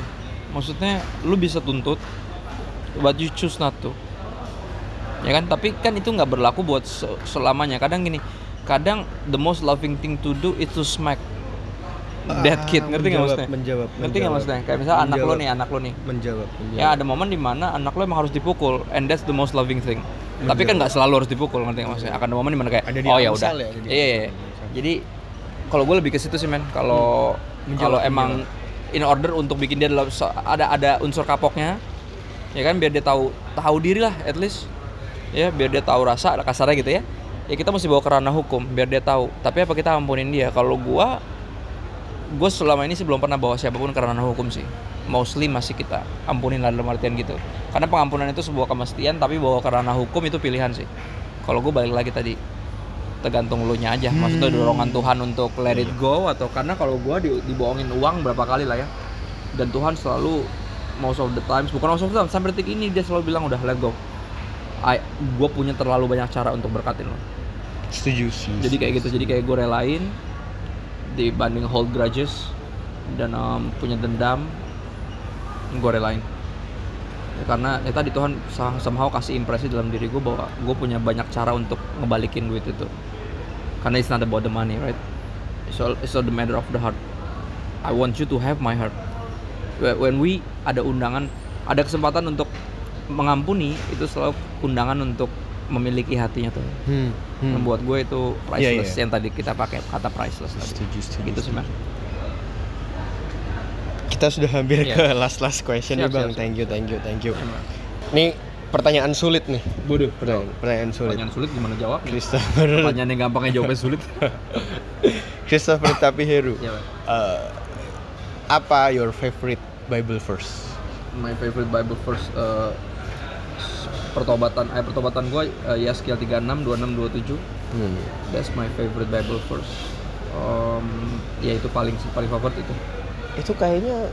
Maksudnya lu bisa tuntut, but you choose not to. Ya kan, tapi kan itu nggak berlaku buat selamanya. Kadang gini, kadang the most loving thing to do is to smack dead kid, ngerti nggak maksudnya? Menjawab, ngerti nggak maksudnya? Kayak misalnya menjawab, anak lo nih, anak lo nih. Menjawab, menjawab. Ya ada momen di mana anak lo emang harus dipukul, and that's the most loving thing. Menjawab. Tapi kan nggak selalu harus dipukul, ngerti nggak maksudnya? Akan ada momen di mana kayak, oh ya udah. Iya, iya. Jadi kalau gue lebih ke situ sih men, kalau kalau emang menjawab. In order untuk bikin dia ada ada unsur kapoknya, ya kan biar dia tahu tahu diri lah, at least, ya biar dia tahu rasa kasarnya gitu ya. Ya kita mesti bawa ke ranah hukum biar dia tahu. Tapi apa kita ampunin dia? Kalau gue gue selama ini sih belum pernah bawa siapapun ke ranah hukum sih. Mostly masih kita ampunin lah dalam artian gitu. Karena pengampunan itu sebuah kemestian, tapi bawa ke ranah hukum itu pilihan sih. Kalau gue balik lagi tadi, tergantung lu nya aja. Maksudnya dorongan Tuhan untuk let it go, atau karena kalau gue di, dibohongin uang berapa kali lah ya. Dan Tuhan selalu most of the times, bukan most of the times, sampai detik ini dia selalu bilang udah let go. Gue punya terlalu banyak cara untuk berkatin lo. Setuju sih. Jadi kayak gitu, jadi kayak gue relain dibanding hold grudges dan um, punya dendam, gue relain ya, karena ya tadi Tuhan somehow kasih impresi dalam diri gue bahwa gue punya banyak cara untuk ngebalikin duit itu, karena it's not about the money, right? So it's all the matter of the heart. I want you to have my heart. When we ada undangan, ada kesempatan untuk mengampuni, itu selalu undangan untuk memiliki hatinya tuh. Hmm, hmm. Membuat gue itu priceless, yeah, yeah. Yang tadi kita pakai kata priceless tadi. Setuju, setuju. Gitu sih, Mas. Kita sudah hampir yeah. ke last last question nih, Bang. Siap, thank you, thank you, thank you. Ini pertanyaan sulit nih. Bodoh, pertanyaan, pertanyaan sulit. Pertanyaan sulit gimana jawab? Christopher. Pertanyaan yang gampangnya jawabnya sulit. Christopher Tapiheru. Yeah, uh, apa your favorite Bible verse? My favorite Bible verse uh, pertobatan, ayat pertobatan gue uh, Yesaya tiga puluh enam, dua puluh enam, dua puluh tujuh. Hmm. That's my favorite Bible verse. Um, ya itu paling paling favorit itu. Itu kayaknya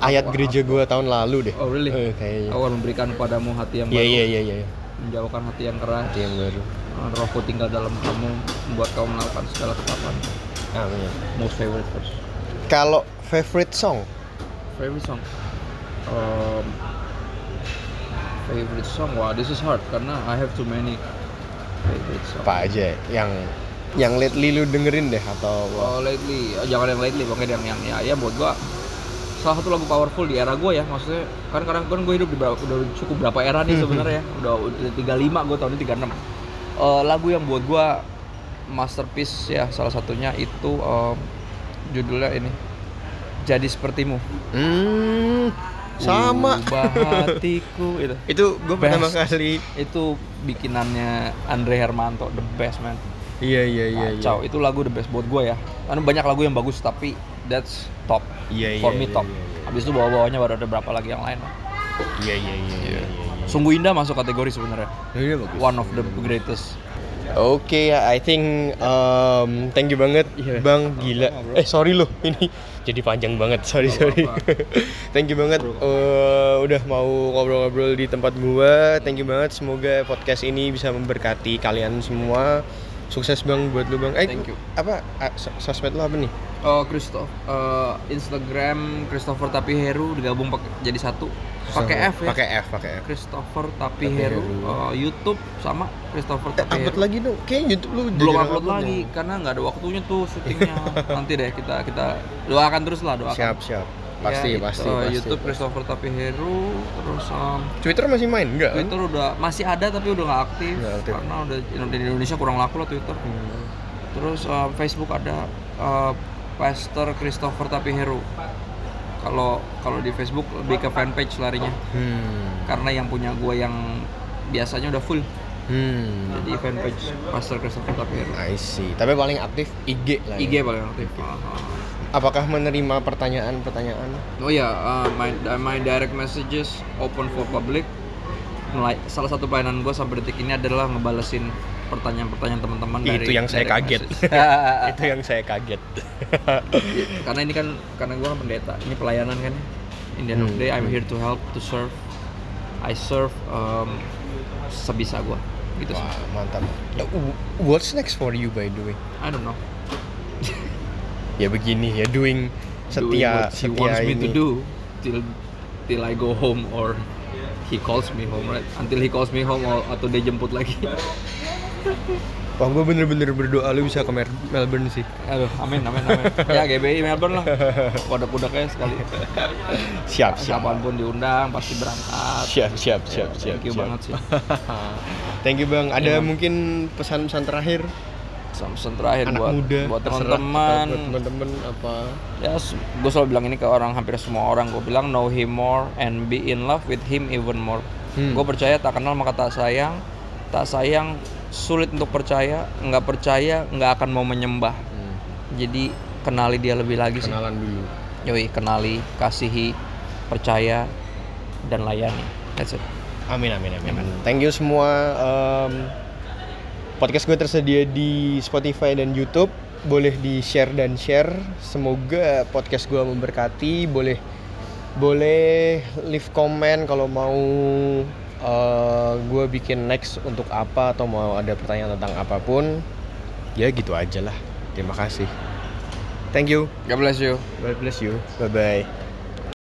ayat wow. gereja gue tahun lalu deh. Oh really? Oh, kayaknya. Aku akan memberikan padamu hati yang yeah, baru. Iya iya iya. Menjauhkan hati yang keras. Hati yang baru. Uh, Rohku tinggal dalam kamu, membuat kamu melakukan segala ketaatan. Amin. Most favorite verse. Kalau favorite song? Favorite song. Um, Favorite song, wah wow, this is hard karena I have too many favorite song. Apa aja yang yang lately lu dengerin deh atau oh, lately, jangan yang lately, pokoknya yang yang ya, ya buat gua salah satu lagu powerful di era gua ya, maksudnya kan kadang kan gua hidup di berapa, udah cukup berapa era nih sebenarnya ya, udah tiga puluh lima, gua tahun ini tiga puluh enam. Uh, lagu yang buat gua masterpiece ya salah satunya itu um, judulnya ini Jadi Sepertimu. Hmm. Sama Ubah Hatiku itu, itu gue pertama kali itu bikinannya Andre Hermanto, the best man. Iya iya iya. Kacau, itu lagu the best buat gue ya. Karena banyak lagu yang bagus tapi that's top. Iya, for iya, me iya, top. Iya, iya. Abis itu bawa-bawanya baru ada berapa lagi yang lain. Iya iya iya. iya, iya, iya. Sungguh Indah masuk kategori sebenarnya. Iya, iya, one of the greatest. Oke, okay, I think um, thank you banget, yeah. Bang. Gila. Eh, sorry loh, ini jadi panjang banget. Sorry, sorry. Thank you banget. Uh, udah mau ngobrol-ngobrol di tempat gua. Thank you banget. Semoga podcast ini bisa memberkati kalian semua. Sukses Bang buat lu Bang. Eh, thank you. Apa sosmed lu apa nih? Oh, Christoph. Uh, Instagram Christopher Tapiheru digabung pake, jadi satu. Pakai F ya? Pakai F, pakai F. Christopher Tapiheru, uh, YouTube sama Christopher Tapiheru. Eh, upload lagi dong. Kayaknya YouTube lu belum upload, upload lagi ya? Karena enggak ada waktunya tuh syutingnya. Nanti deh kita kita doakan terus lah, doakan. Siap, siap. Pasti, ya, pasti, uh, pasti. YouTube pasti. Christopher Tapiheru, terus um, Twitter masih main enggak? Twitter udah masih ada tapi udah enggak aktif, aktif karena udah di Indonesia kurang laku lah Twitter. Hmm. Terus um, Facebook ada uh, Pastor Christopher Tapiheru. Kalau kalau di Facebook lebih ke fanpage larinya, hmm. karena yang punya gue yang biasanya udah full, hmm. jadi fanpage Pastor Christopher Tapiheru. I see. Tapi paling aktif I G lah. I G ya. Paling aktif. Apakah menerima pertanyaan-pertanyaan? Oh ya, yeah. uh, my my direct messages open for public. Mulai, salah satu pelayanan gue sampai detik ini adalah ngebalesin pertanyaan-pertanyaan teman-teman dari itu yang saya kaget. Itu yang saya kaget. Karena ini kan karena gue kan pendeta, ini pelayanan kan. In the end of the day I'm here to help, to serve. I serve um, sebisa gue. Gitu sih. Mantap. What's next for you by the way? I don't know. Ya begini ya, doing setia doing what he setia wants ini. Me to do till till I go home or he calls me home, right? Until he calls me home or, atau dia jemput lagi. Wah, gue bener-bener berdoa lu bisa ke Melbourne sih. Aduh, amin, amin, amin. Ya, G B I Melbourne lah. Kodok-kodoknya sekali. Siap, siap. Kapanpun diundang, pasti berangkat. Siap, siap, siap, ya, siap. Thank you siap. Banget sih. Thank you Bang. Ada ya, mungkin pesan-pesan terakhir? Pesan terakhir anak buat muda, buat teman-teman. Buat teman-teman apa? Ya, gue selalu bilang ini ke orang, hampir semua orang. Gue bilang know him more and be in love with him even more. Hmm. Gue percaya tak kenal maka tak sayang. Tak sayang sulit untuk percaya, nggak percaya nggak akan mau menyembah. Hmm. Jadi kenali dia lebih lagi. Kenalan sih. Kenalan dulu. Yoi, kenali, kasihi, percaya, dan layani. That's it. Amin, amin, amin. amin. Thank you semua. Um, podcast gue tersedia di Spotify dan YouTube. Boleh di share dan share. Semoga podcast gue memberkati. Boleh, boleh leave comment kalau mau. Uh, gue bikin next untuk apa atau mau ada pertanyaan tentang apapun ya gitu aja lah. Terima kasih, thank you, God bless you, God bless you, bye bye.